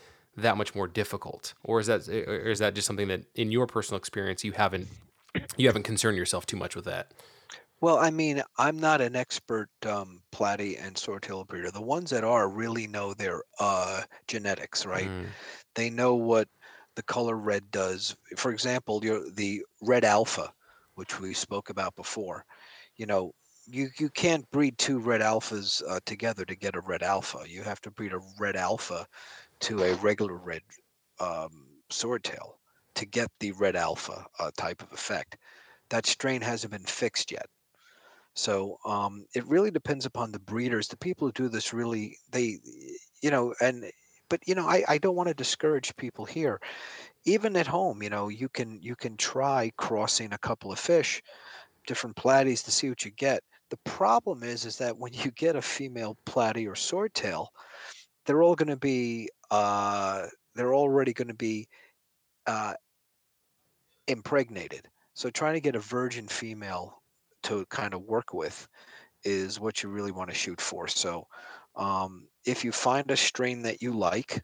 much more difficult? Or is that just something that in your personal experience you haven't concerned yourself too much with that? Well, I mean, I'm not an expert platy and swordtail breeder. The ones that are really know their genetics, right? Mm. They know what the color red does. For example, the red alpha, which we spoke about before. You know, you can't breed two red alphas together to get a red alpha. You have to breed a red alpha to a regular red swordtail to get the red alpha type of effect. That strain hasn't been fixed yet. So it really depends upon the breeders. The people who do this really, I don't want to discourage people here. Even at home, you know, you can try crossing a couple of fish, different platies to see what you get. The problem is that when you get a female platy or swordtail, they're already going to be impregnated. So trying to get a virgin female to kind of work with is what you really want to shoot for. So if you find a strain that you like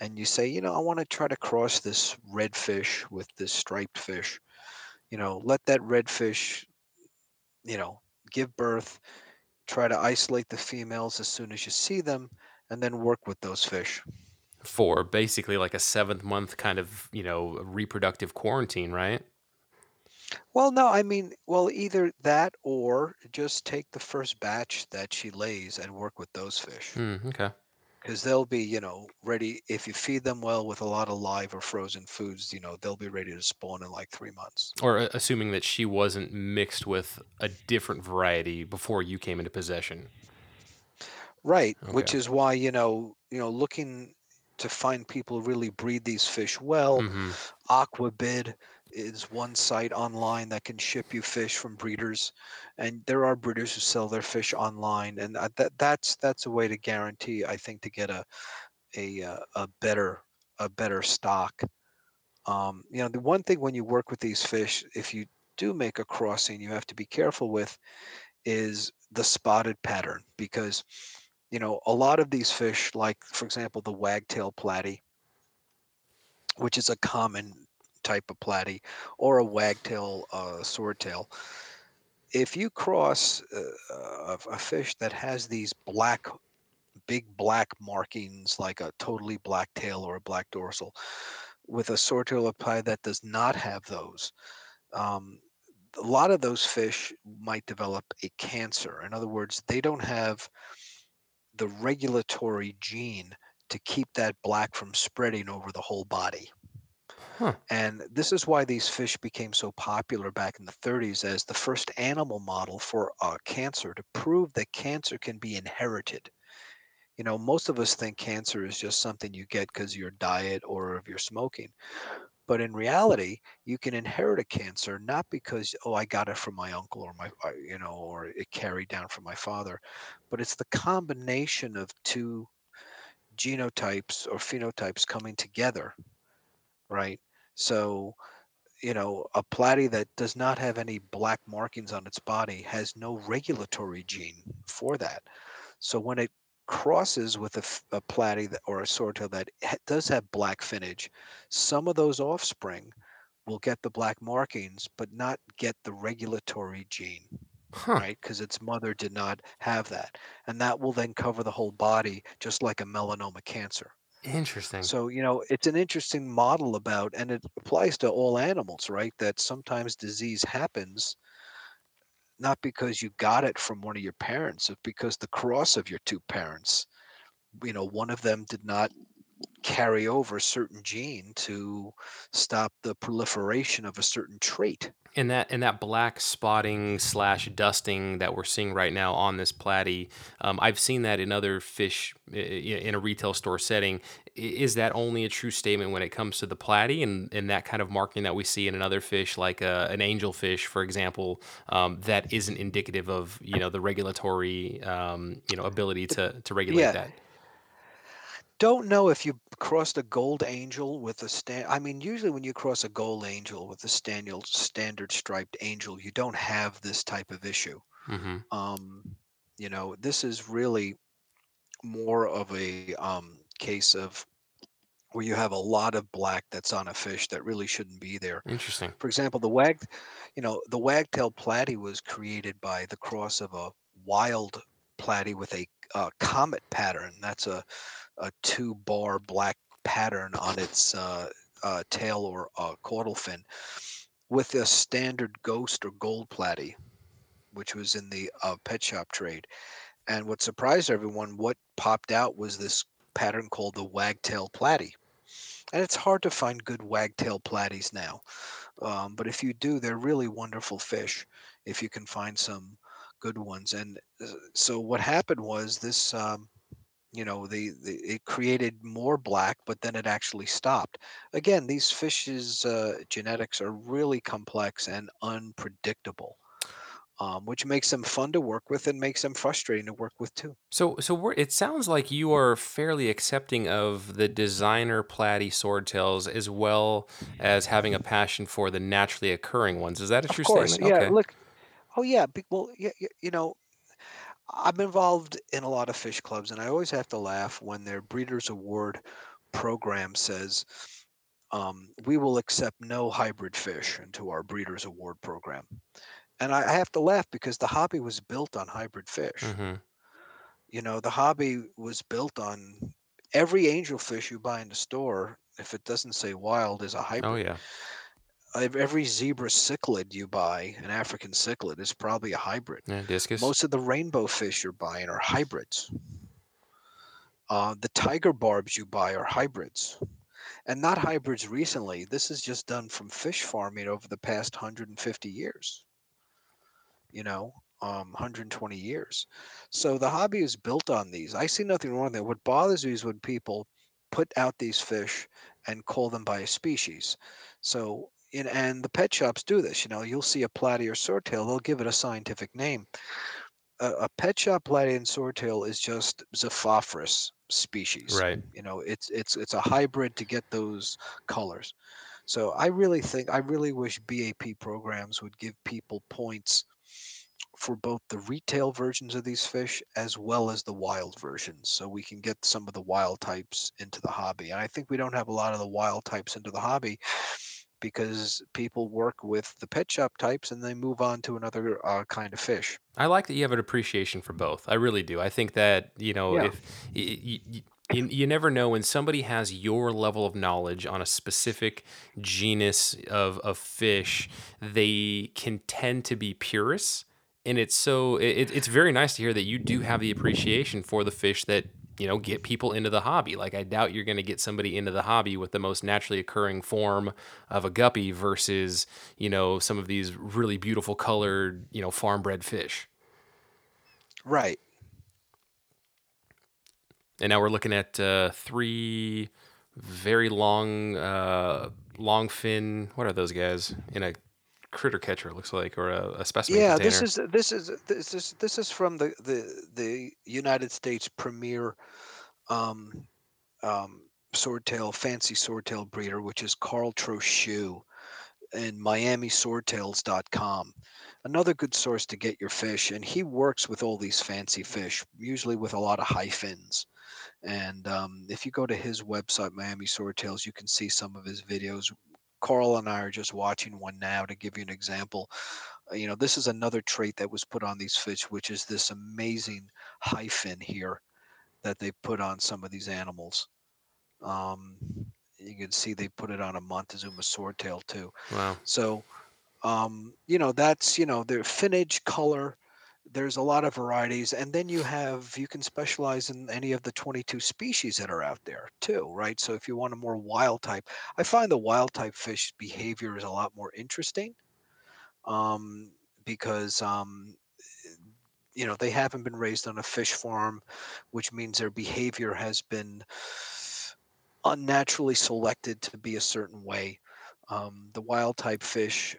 and you say, you know, I want to try to cross this red fish with this striped fish, you know, let that red fish, you know, give birth, try to isolate the females as soon as you see them, and then work with those fish. For basically like a 7th month kind of, you know, reproductive quarantine, right? Well, no, I mean, either that or just take the first batch that she lays and work with those fish. Okay. Because they'll be, you know, ready. If you feed them well with a lot of live or frozen foods, you know, they'll be ready to spawn in like 3 months. Or assuming that she wasn't mixed with a different variety before you came into possession. Right, okay. Which is why, you know, looking to find people who really breed these fish well, Aquabid is one site online that can ship you fish from breeders, and there are breeders who sell their fish online, and that's a way to guarantee, I think, to get a a better stock. You know, the one thing when you work with these fish, if you do make a crossing, you have to be careful with is the spotted pattern, because, you know, a lot of these fish, like, for example, the wagtail platy, which is a common type of platy, or a wagtail swordtail. If you cross a fish that has these big black markings, like a totally black tail or a black dorsal, with a swordtail platy that does not have those, a lot of those fish might develop a cancer. In other words, they don't have the regulatory gene to keep that black from spreading over the whole body. Huh. And this is why these fish became so popular back in the 30s as the first animal model for cancer, to prove that cancer can be inherited. You know, most of us think cancer is just something you get because of your diet or if you're smoking. But in reality, you can inherit a cancer, not because, oh, I got it from my uncle or my, you know, or it carried down from my father, but it's the combination of two genotypes or phenotypes coming together, right? So, you know, a platy that does not have any black markings on its body has no regulatory gene for that. So when it crosses with a platy or a swordtail that does have black finnage, some of those offspring will get the black markings, but not get the regulatory gene, huh, right? Because its mother did not have that. And that will then cover the whole body, just like a melanoma cancer. Interesting. So, you know, it's an interesting model about, and it applies to all animals, right? That sometimes disease happens not because you got it from one of your parents, it's because the cross of your two parents, you know, one of them did not carry over a certain gene to stop the proliferation of a certain trait. And that black spotting / dusting that we're seeing right now on this platy, I've seen that in other fish in a retail store setting. Is that only a true statement when it comes to the platy and that kind of marking that we see in another fish, like an angelfish, for example, that isn't indicative of, you know, the regulatory ability to regulate that? Don't know if you crossed a gold angel with a usually when you cross a gold angel with a standard striped angel, you don't have this type of issue. Mm-hmm. You know, this is really more of a case of where you have a lot of black that's on a fish that really shouldn't be there. Interesting. For example, the wagtail platy was created by the cross of a wild platy with a comet pattern. That's a 2-bar black pattern on its tail or caudal fin, with a standard ghost or gold platy, which was in the pet shop trade. And what surprised everyone, what popped out was this pattern called the wagtail platy. And it's hard to find good wagtail platies now. But if you do, they're really wonderful fish if you can find some good ones. And so what happened was this... it created more black, but then it actually stopped. Again, these fishes' genetics are really complex and unpredictable, which makes them fun to work with and makes them frustrating to work with too. So it sounds like you are fairly accepting of the designer platy swordtails as well as having a passion for the naturally occurring ones. Is that a true statement? Of course, yeah. Okay. Look, oh yeah, well, yeah, you know, I'm involved in a lot of fish clubs, and I always have to laugh when their Breeders' Award program says, we will accept no hybrid fish into our Breeders' Award program. And I have to laugh because the hobby was built on hybrid fish. Mm-hmm. You know, the hobby was built on every angelfish you buy in the store, if it doesn't say wild, is a hybrid. Oh, yeah. Every zebra cichlid you buy, an African cichlid, is probably a hybrid. Yeah, discus. Most of the rainbow fish you're buying are hybrids. The tiger barbs you buy are hybrids. And not hybrids recently. This is just done from fish farming over the past 150 years. 120 years. So the hobby is built on these. I see nothing wrong with that. What bothers me is when people put out these fish and call them by a species. So... And the pet shops do this. You'll see a platy or swordtail, they'll give it a scientific name. a pet shop Platy and swordtail is just Xiphophorus species, right? You know, it's a hybrid to get those colors. So I really wish BAP programs would give people points for both the retail versions of these fish as well as the wild versions, so we can get some of the wild types into the hobby. And I think we don't have a lot of the wild types into the hobby because people work with the pet shop types and they move on to another kind of fish. I like that you have an appreciation for both. I really do. I think that, you know, if you never know when somebody has your level of knowledge on a specific genus of fish, they can tend to be purists. And it's very nice to hear that you do have the appreciation for the fish that, you know, get people into the hobby. Like, I doubt you're going to get somebody into the hobby with the most naturally occurring form of a guppy versus, you know, some of these really beautiful colored, you know, farm bred fish. Right. And now we're looking at three very long fin. What are those guys in a critter catcher, it looks like, or a specimen container. This is from the United States premier swordtail, fancy swordtail breeder, which is Carl Trochu and miamiswordtails.com. Another good source to get your fish, and he works with all these fancy fish, usually with a lot of hyphens. And if you go to his website, Miami Swordtails, you can see some of his videos. Carl and I are just watching one now to give you an example. You know, this is another trait that was put on these fish, which is this amazing hyphen here that they put on some of these animals. You can see they put it on a Montezuma swordtail too. Wow. So, you know, that's, you know, their finnage, color. There's a lot of varieties, and then you can specialize in any of the 22 species that are out there too, right? So if you want a more wild type, I find the wild type fish behavior is a lot more interesting because you know, they haven't been raised on a fish farm, which means their behavior has been unnaturally selected to be a certain way. The wild type fish,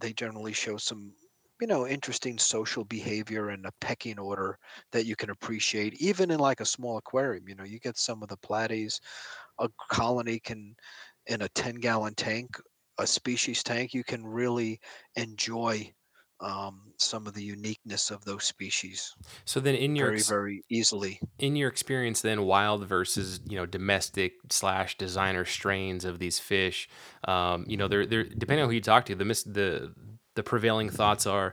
they generally show some, you know, interesting social behavior and a pecking order that you can appreciate, even in like a small aquarium. You know, you get some of the Platies, a colony can, in a 10-gallon tank, a species tank, you can really enjoy some of the uniqueness of those species. So then in your very easily, in your experience then, wild versus, you know, domestic / designer strains of these fish, you know, they're depending on who you talk to, the prevailing thoughts are,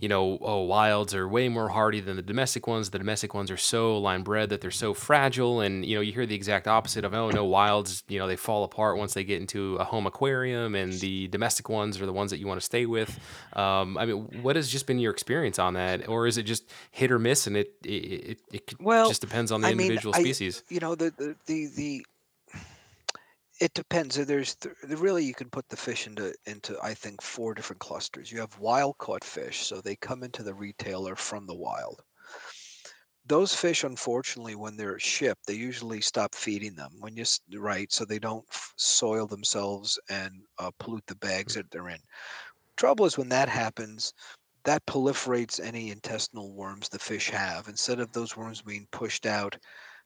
you know, oh, wilds are way more hardy than the domestic ones. The domestic ones are so line bred that they're so fragile. And, you know, you hear the exact opposite of, oh, no, wilds, you know, they fall apart once they get into a home aquarium, and the domestic ones are the ones that you want to stay with. I mean, what has just been your experience on that? Or is it just hit or miss, and it just depends on the individual species? You know, it depends. There's really, you can put the fish into I think 4 different clusters. You have wild caught fish, so they come into the retailer from the wild. Those fish, unfortunately, when they're shipped, they usually stop feeding them when you right, so they don't soil themselves and pollute the bags that they're in. Trouble is when that happens, that proliferates any intestinal worms the fish have. Instead of those worms being pushed out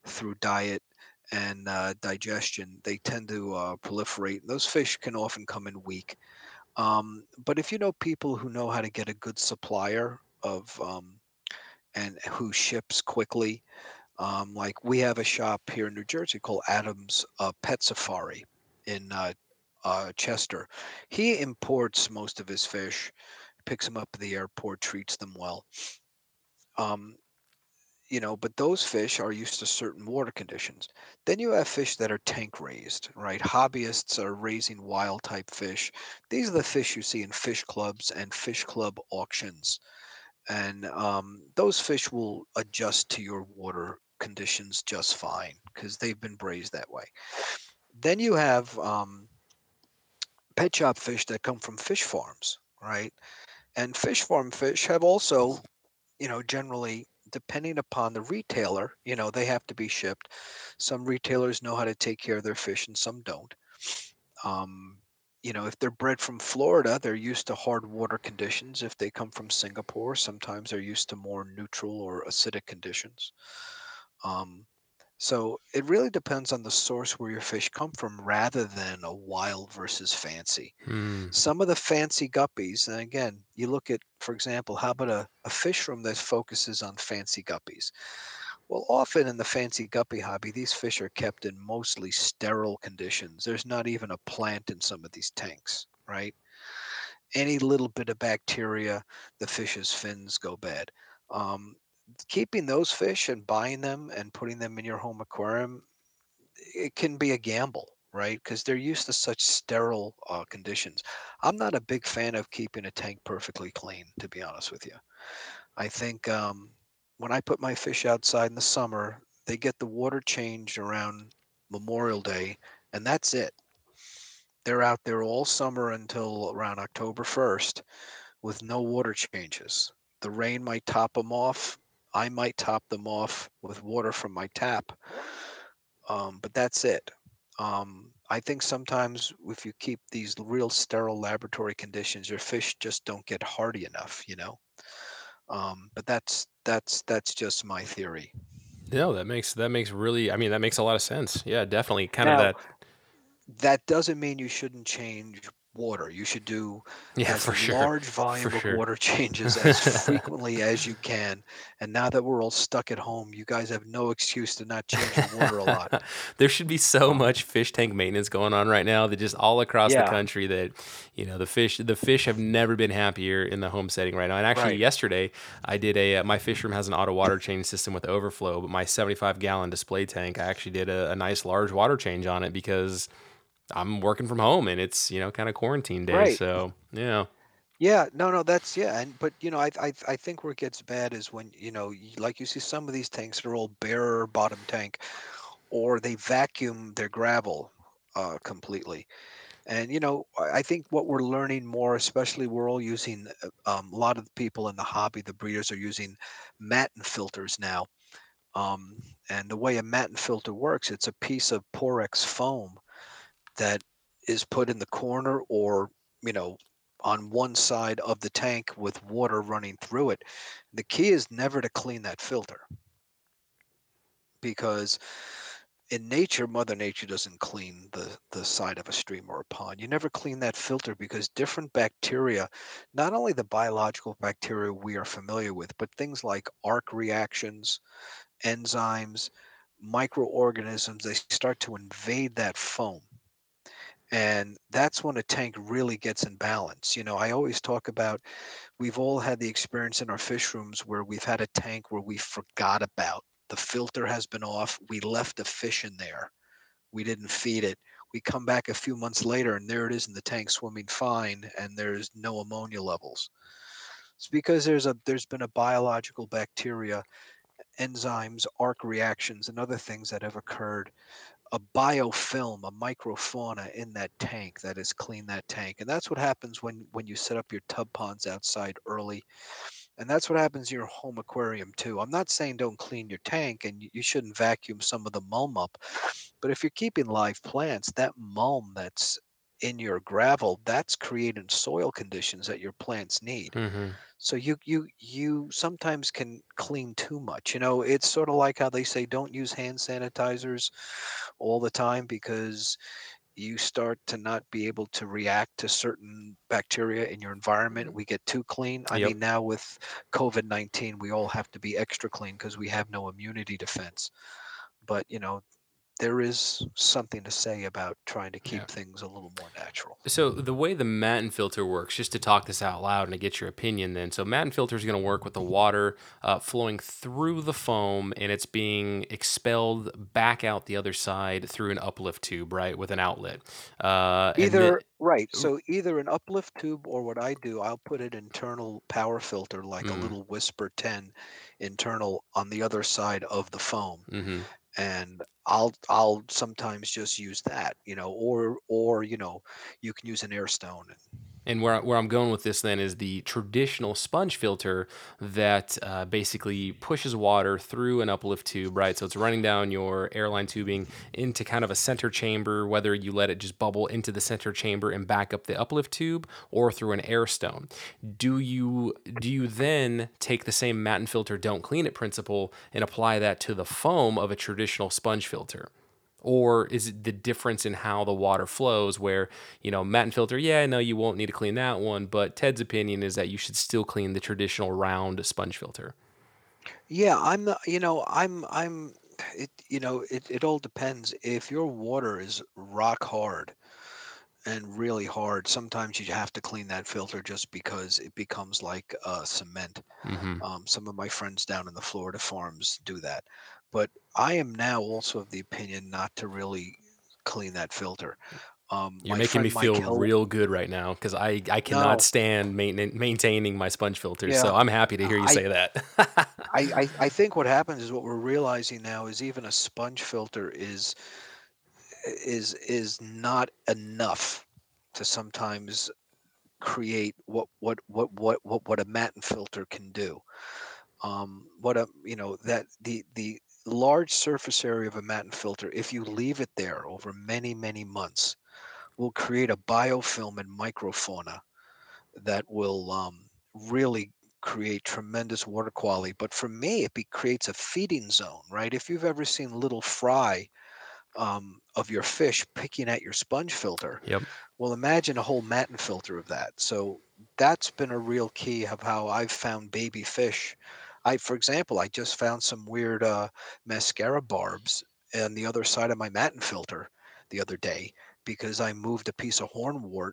through diet and digestion, they tend to proliferate. Those fish can often come in weak. But if you know people who know how to get a good supplier of and who ships quickly, like we have a shop here in New Jersey called Adam's Pet Safari in Chester. He imports most of his fish, picks them up at the airport, treats them well. You know, but those fish are used to certain water conditions. Then you have fish that are tank raised, right? Hobbyists are raising wild type fish. These are the fish you see in fish clubs and fish club auctions. And those fish will adjust to your water conditions just fine because they've been raised that way. Then you have pet shop fish that come from fish farms, right? And fish farm fish have also, you know, generally, depending upon the retailer, you know, they have to be shipped. Some retailers know how to take care of their fish and some don't. if they're bred from Florida, they're used to hard water conditions. If they come from Singapore, sometimes they're used to more neutral or acidic conditions. So it really depends on the source where your fish come from rather than a wild versus fancy. Some of the fancy guppies, and again, you look at, for example, how about a fish room that focuses on fancy guppies? Well, often in the fancy guppy hobby, these fish are kept in mostly sterile conditions. There's not even a plant in some of these tanks, right? Any little bit of bacteria, the fish's fins go bad. Keeping those fish and buying them and putting them in your home aquarium, it can be a gamble, right? Because they're used to such sterile conditions. I'm not a big fan of keeping a tank perfectly clean, to be honest with you. I think when I put my fish outside in the summer, they get the water changed around Memorial Day, and that's it. They're out there all summer until around October 1st with no water changes. The rain might top them off. I might top them off with water from my tap, but that's it. I think sometimes if you keep these real sterile laboratory conditions, your fish just don't get hardy enough, but that's just my theory. No, that makes really, that makes a lot of sense. Yeah, definitely. That doesn't mean you shouldn't change water. You should do large volume of water changes as frequently as you can. And now that we're all stuck at home, you guys have no excuse to not change your water a lot. There should be so much fish tank maintenance going on right now that just all across the country that, the fish have never been happier in the home setting right now. And actually yesterday I did my fish room has an auto water change system with overflow, but my 75-gallon display tank, I actually did a nice large water change on it because I'm working from home and it's, kind of quarantine day. Right. So, I think where it gets bad is when, you see some of these tanks that are all bare bottom tank, or they vacuum their gravel completely. And, I think what we're learning more, especially we're all using, a lot of the people in the hobby, the breeders are using Matten filters now. And the way a Matten filter works, it's a piece of Porex foam that is put in the corner or, on one side of the tank with water running through it. The key is never to clean that filter, because in nature, Mother Nature doesn't clean the side of a stream or a pond. You never clean that filter because different bacteria, not only the biological bacteria we are familiar with, but things like arc reactions, enzymes, microorganisms, they start to invade that foam. And that's when a tank really gets in balance. I always talk about, we've all had the experience in our fish rooms where we've had a tank where we forgot about. The filter has been off. We left a fish in there. We didn't feed it. We come back a few months later and there it is in the tank swimming fine, and there's no ammonia levels. It's because there's been a biological bacteria, enzymes, arc reactions, and other things that have occurred. A biofilm, a microfauna in that tank that has cleaned that tank. And that's what happens when you set up your tub ponds outside early. And that's what happens in your home aquarium too. I'm not saying don't clean your tank and you shouldn't vacuum some of the mulm up, but if you're keeping live plants, that mulm that's in your gravel, that's creating soil conditions that your plants need. Mm-hmm. So you sometimes can clean too much. It's sort of like how they say don't use hand sanitizers all the time because you start to not be able to react to certain bacteria in your environment. We get too clean. I mean, now with COVID-19, we all have to be extra clean because we have no immunity defense. But, there is something to say about trying to keep things a little more natural. So the way the Matten filter works, just to talk this out loud and to get your opinion then, so Matten filter is going to work with the water flowing through the foam and it's being expelled back out the other side through an uplift tube, right, with an outlet. So either an uplift tube or what I do, I'll put an internal power filter like a little Whisper 10 internal on the other side of the foam. Mm-hmm. And I'll sometimes just use that, or you can use an air stone. And where I'm going with this then is the traditional sponge filter that basically pushes water through an uplift tube, right? So it's running down your airline tubing into kind of a center chamber, whether you let it just bubble into the center chamber and back up the uplift tube or through an air stone. Do you then take the same mat and filter, don't clean it principle and apply that to the foam of a traditional sponge filter? Or is it the difference in how the water flows where, you know, mat and filter, yeah, no, you won't need to clean that one, but Ted's opinion is that you should still clean the traditional round sponge filter? Yeah, it all depends. If your water is rock hard and really hard, sometimes you have to clean that filter just because it becomes like cement. Mm-hmm. Some of my friends down in the Florida farms do that. But I am now also of the opinion not to really clean that filter. You're making me feel real good right now because I cannot stand maintaining my sponge filter. Yeah. So I'm happy to hear you say that. I think what happens is what we're realizing now is even a sponge filter is not enough to sometimes create what a mat and filter can do. The large surface area of a mat and filter, if you leave it there over many, many months, will create a biofilm and microfauna that will really create tremendous water quality. But for me, creates a feeding zone, right? If you've ever seen little fry of your fish picking at your sponge filter, yep. Well, imagine a whole mat and filter of that. So that's been a real key of how I've found baby fish. For example, I just found some weird mascara barbs on the other side of my mat and filter the other day because I moved a piece of hornwort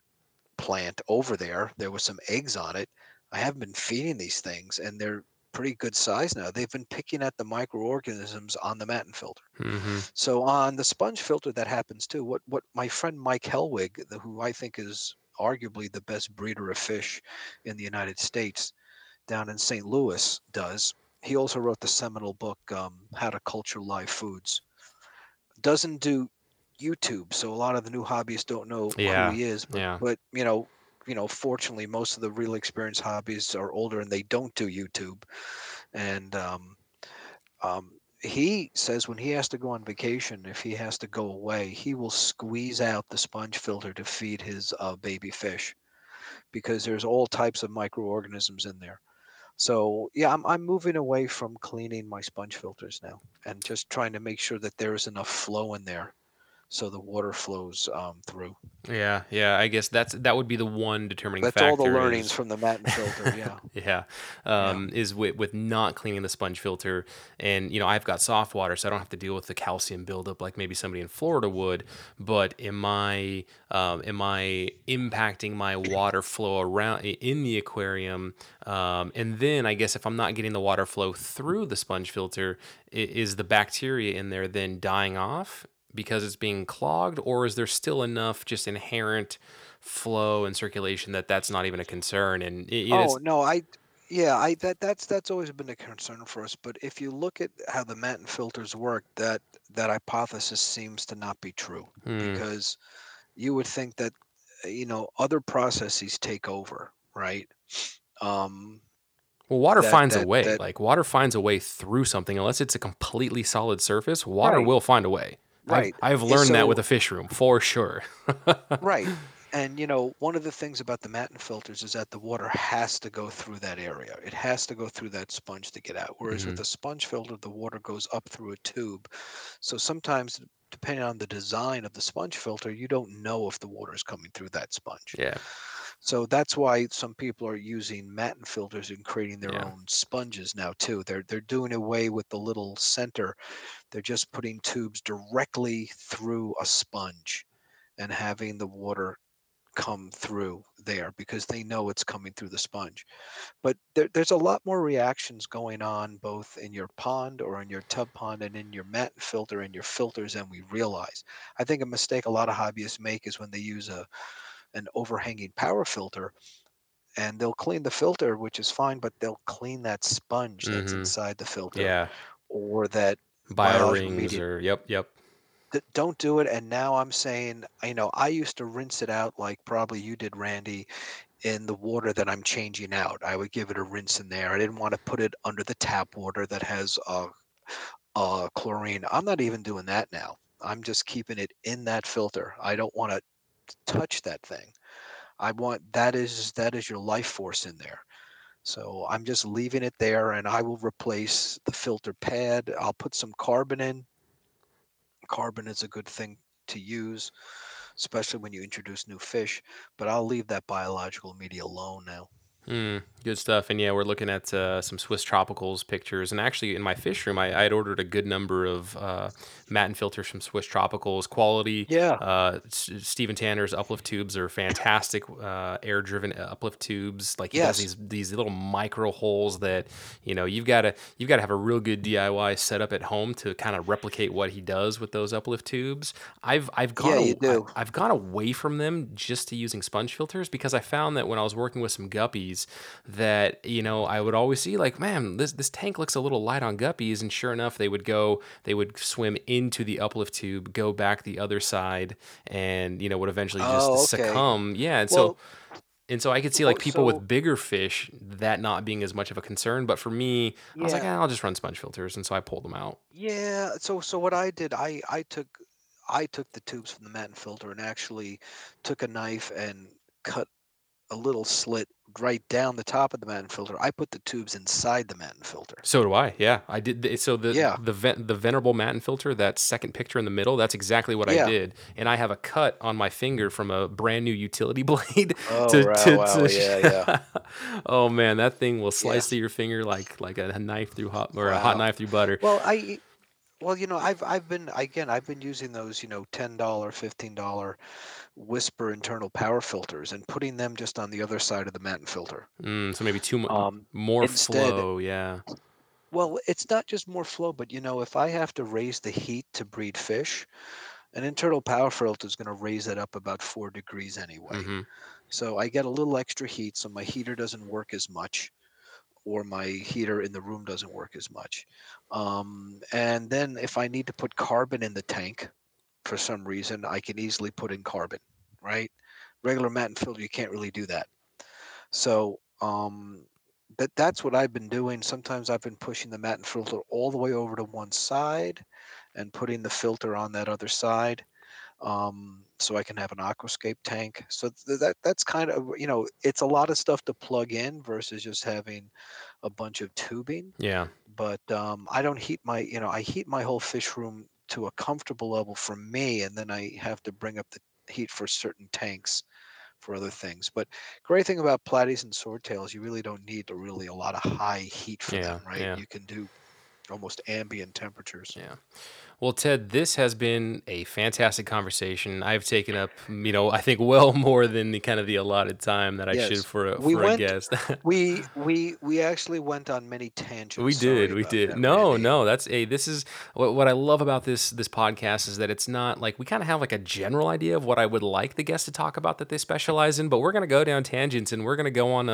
plant over there. There were some eggs on it. I haven't been feeding these things, and they're pretty good size now. They've been picking at the microorganisms on the mat and filter. Mm-hmm. So on the sponge filter, that happens too. What my friend Mike Helwig, who I think is arguably the best breeder of fish in the United States, down in St. Louis does. He also wrote the seminal book, How to Culture Live Foods. Doesn't do YouTube, so a lot of the new hobbyists don't know who he is. But fortunately, most of the real experienced hobbyists are older and they don't do YouTube. And he says when he has to go on vacation, if he has to go away, he will squeeze out the sponge filter to feed his baby fish, because there's all types of microorganisms in there. So yeah, I'm moving away from cleaning my sponge filters now and just trying to make sure that there is enough flow in there so the water flows through. Yeah. I guess that would be the one determining factor. That's all the learnings from the mat and filter. Yeah. Is with not cleaning the sponge filter, and I've got soft water, so I don't have to deal with the calcium buildup like maybe somebody in Florida would. But am I impacting my water flow around in the aquarium? And then I guess if I'm not getting the water flow through the sponge filter, is the bacteria in there then dying off because it's being clogged, or is there still enough just inherent flow and circulation that's not even a concern? And that's always been a concern for us. But if you look at how the mat and filters work, that hypothesis seems to not be true, because you would think that, other processes take over, right? Well, water finds a way through something. Unless it's a completely solid surface, water will find a way. Right. I've learned that with a fish room for sure. Right. And, one of the things about the mat and filters is that the water has to go through that area. It has to go through that sponge to get out. Whereas with a sponge filter, the water goes up through a tube. So sometimes, depending on the design of the sponge filter, you don't know if the water is coming through that sponge. Yeah. So that's why some people are using mat and filters and creating their own sponges now too. They're doing away with the little center. They're just putting tubes directly through a sponge and having the water come through there because they know it's coming through the sponge. But there's a lot more reactions going on both in your pond or in your tub pond and in your mat filter and your filters than we realize. I think a mistake a lot of hobbyists make is when they use an overhanging power filter, and they'll clean the filter, which is fine, but they'll clean that sponge that's inside the filter, or that bio rings, or yep. don't do it. And now I'm saying, you know, I used to rinse it out like probably you did, Randy, in the water that I'm changing out. I would give it a rinse in there. I didn't want to put it under the tap water that has chlorine. I'm not even doing that now. I'm just keeping it in that filter. I don't want to touch that thing. I want that is your life force in there. So I'm just leaving it there, and I will replace the filter pad. I'll put some carbon in. Carbon is a good thing to use, especially when you introduce new fish, but I'll leave that biological media alone now. Good stuff. And yeah, we're looking at some Swiss Tropicals pictures. And actually in my fish room, I had ordered a good number of mat and filters from Swiss Tropicals. Quality. Yeah. Stephen Tanner's uplift tubes are fantastic. Air-driven uplift tubes. Like he has these little micro holes that, you know, you've got to have a real good DIY setup at home to kind of replicate what he does with those uplift tubes. I've gone away from them just to using sponge filters, because I found that when I was working with some guppies, that, you know, I would always see like, man, this tank looks a little light on guppies, and sure enough, they would swim into the uplift tube, go back the other side, and, you know, would eventually just succumb. Yeah, and so I could see like people with bigger fish that not being as much of a concern, but for me, I was like, I'll just run sponge filters, and so I pulled them out. Yeah, so what I did, I took the tubes from the mat and filter and actually took a knife and cut a little slit right down the top of the mat and filter. I put the tubes inside the mat and filter. So do I. Yeah, I did. So the venerable mat and filter, that second picture in the middle, that's exactly what I did. And I have a cut on my finger from a brand new utility blade. Oh man, that thing will slice through your finger like a knife through a hot knife through butter. Well, you know, I've been using those, you know, $10, $15 Whisper internal power filters and putting them just on the other side of the mat and filter. So maybe more flow, yeah. Well, it's not just more flow, but, you know, if I have to raise the heat to breed fish, an internal power filter is going to raise it up about 4 degrees anyway. Mm-hmm. So I get a little extra heat, so my heater doesn't work as much, or my heater in the room doesn't work as much. And then if I need to put carbon in the tank for some reason, I can easily put in carbon, right? Regular mat and filter, you can't really do that. So that's what I've been doing. Sometimes I've been pushing the mat and filter all the way over to one side and putting the filter on that other side, so I can have an aquascape tank. So that's kind of, you know, it's a lot of stuff to plug in versus just having a bunch of tubing. Yeah. But I don't heat my, you know, I heat my whole fish room to a comfortable level for me, and then I have to bring up the heat for certain tanks for other things. But great thing about platies and swordtails, you really don't need a lot of high heat for them, right? Yeah. You can do almost ambient temperatures. Yeah. Well, Ted, this has been a fantastic conversation. I've taken up, you know, I think well more than the kind of the allotted time that I should for a guest. we actually went on many tangents. We did. That, no, that's this is what I love about this podcast, is that it's not like we kind of have like a general idea of what I would like the guests to talk about that they specialize in, but we're going to go down tangents, and we're going to go on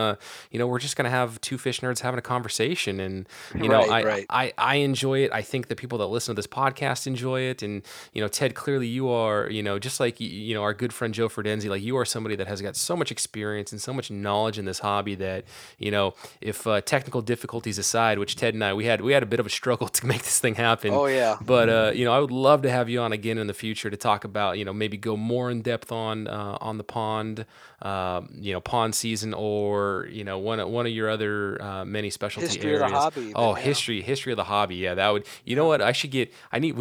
we're just going to have two fish nerds having a conversation, and I enjoy it. I think the people that listen to this podcast enjoy it. And, you know, Ted, clearly you are, you know, just like, you know, our good friend Joe Ferdenzi, like you are somebody that has got so much experience and so much knowledge in this hobby that, you know, if technical difficulties aside, which Ted and I, we had a bit of a struggle to make this thing happen. Oh yeah. But, you know, I would love to have you on again in the future to talk about, you know, maybe go more in depth on the pond, you know, pond season, or, you know, one of your other many specialty areas. History of the hobby. Yeah, that would, you know what,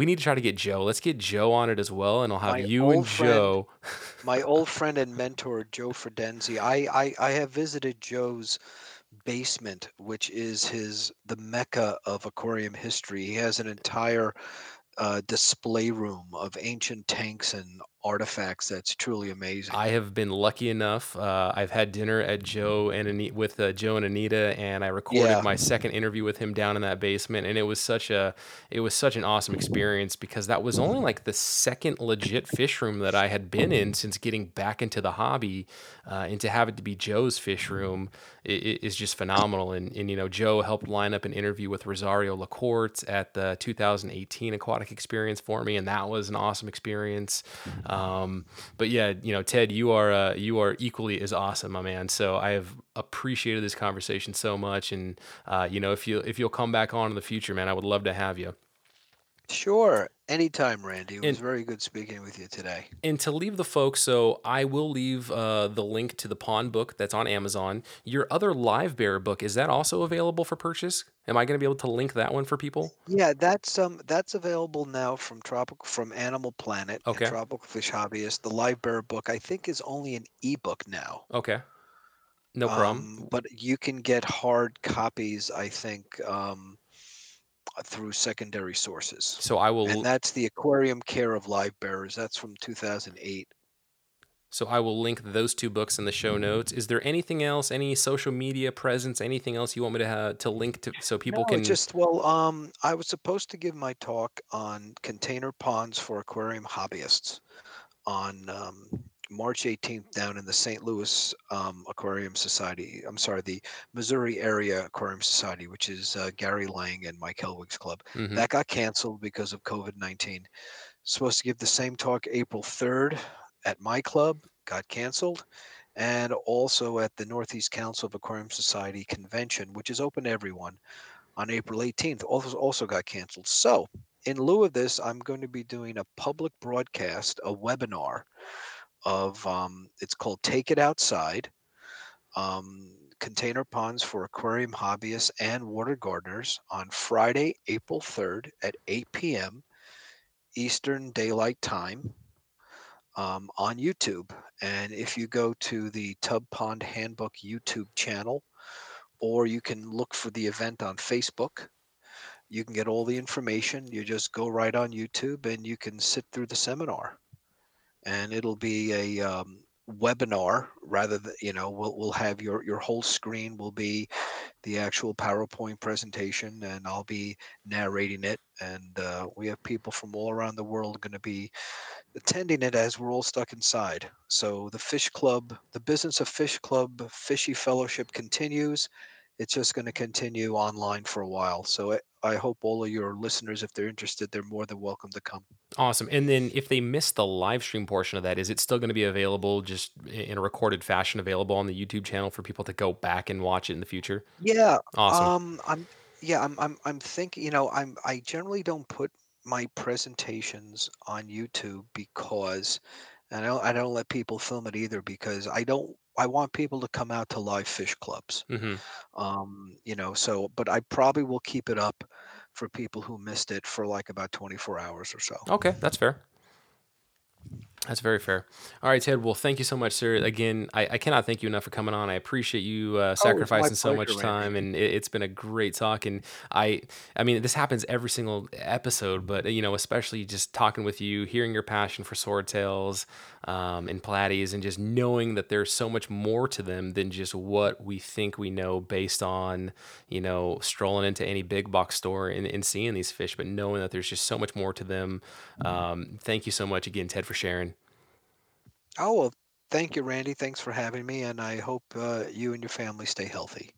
we need to try to get Joe. Let's get Joe on it as well, and I'll have you and Joe. My old friend and mentor, Joe Ferdenzi. I have visited Joe's basement, which is the mecca of aquarium history. He has an entire display room of ancient tanks and artifacts that's truly amazing. I have been lucky enough. I've had dinner at Joe and Anita, and I recorded my second interview with him down in that basement. And it was such an awesome experience, because that was only like the second legit fish room that I had been in since getting back into the hobby, and to have it to be Joe's fish room is just phenomenal. And you know, Joe helped line up an interview with Rosario LaCourte at the 2018 Aquatic Experience for me, and that was an awesome experience. But yeah, you know, Ted, you are equally as awesome, my man. So I have appreciated this conversation so much. And, you know, if you'll come back on in the future, man, I would love to have you. Sure. Anytime, Randy. It was very good speaking with you today. And to leave the folks, so I will leave the link to the Pond book that's on Amazon. Your other Livebearer book, is that also available for purchase? Am I going to be able to link that one for people? Yeah, that's available now from Animal Planet, okay, and Tropical Fish Hobbyist. The Livebearer book, I think, is only an ebook now. Okay, no problem. But you can get hard copies, I think, through secondary sources. So I will, and that's the Aquarium Care of Livebearers. That's from 2008. So I will link those two books in the show notes. Is there anything else, any social media presence, anything else you want me to link to, so people can just, I was supposed to give my talk on container ponds for aquarium hobbyists on, March 18th down in the St. Louis Aquarium Society. I'm sorry, the Missouri Area Aquarium Society, which is Gary Lang and Mike Helwig's club. Mm-hmm. That got canceled because of COVID-19. Supposed to give the same talk April 3rd at my club, got canceled. And also at the Northeast Council of Aquarium Society Convention, which is open to everyone, on April 18th, also got canceled. So in lieu of this, I'm going to be doing a public broadcast, a webinar, of it's called Take It Outside, Container Ponds for Aquarium Hobbyists and Water Gardeners, on Friday, April 3rd at 8 p.m. Eastern Daylight Time, on YouTube. And if you go to the Tub Pond Handbook YouTube channel, or you can look for the event on Facebook, you can get all the information. You just go right on YouTube and you can sit through the seminar. And it'll be a webinar rather than, you know, we'll have your whole screen will be the actual PowerPoint presentation, and I'll be narrating it. And we have people from all around the world going to be attending it as we're all stuck inside. So the Fish Club, the business of Fish Club, Fishy Fellowship continues. It's just going to continue online for a while. So I hope all of your listeners, if they're interested, they're more than welcome to come. Awesome. And then if they miss the live stream portion of that, is it still going to be available just in a recorded fashion, available on the YouTube channel for people to go back and watch it in the future? Yeah. Awesome. I'm thinking, you know, I generally don't put my presentations on YouTube because, and I don't let people film it either, because I want people to come out to live fish clubs, mm-hmm. You know, so, but I probably will keep it up for people who missed it for like about 24 hours or so. Okay. That's fair. That's very fair. All right, Ted. Well, thank you so much, sir. Again, I cannot thank you enough for coming on. I appreciate you sacrificing so much time, and it's been a great talk. And I mean, this happens every single episode, but you know, especially just talking with you, hearing your passion for swordtails and platies, and just knowing that there's so much more to them than just what we think we know based on, you know, strolling into any big box store and seeing these fish, but knowing that there's just so much more to them. Thank you so much again, Ted, for sharing. Oh, well, thank you, Randy. Thanks for having me, and I hope you and your family stay healthy.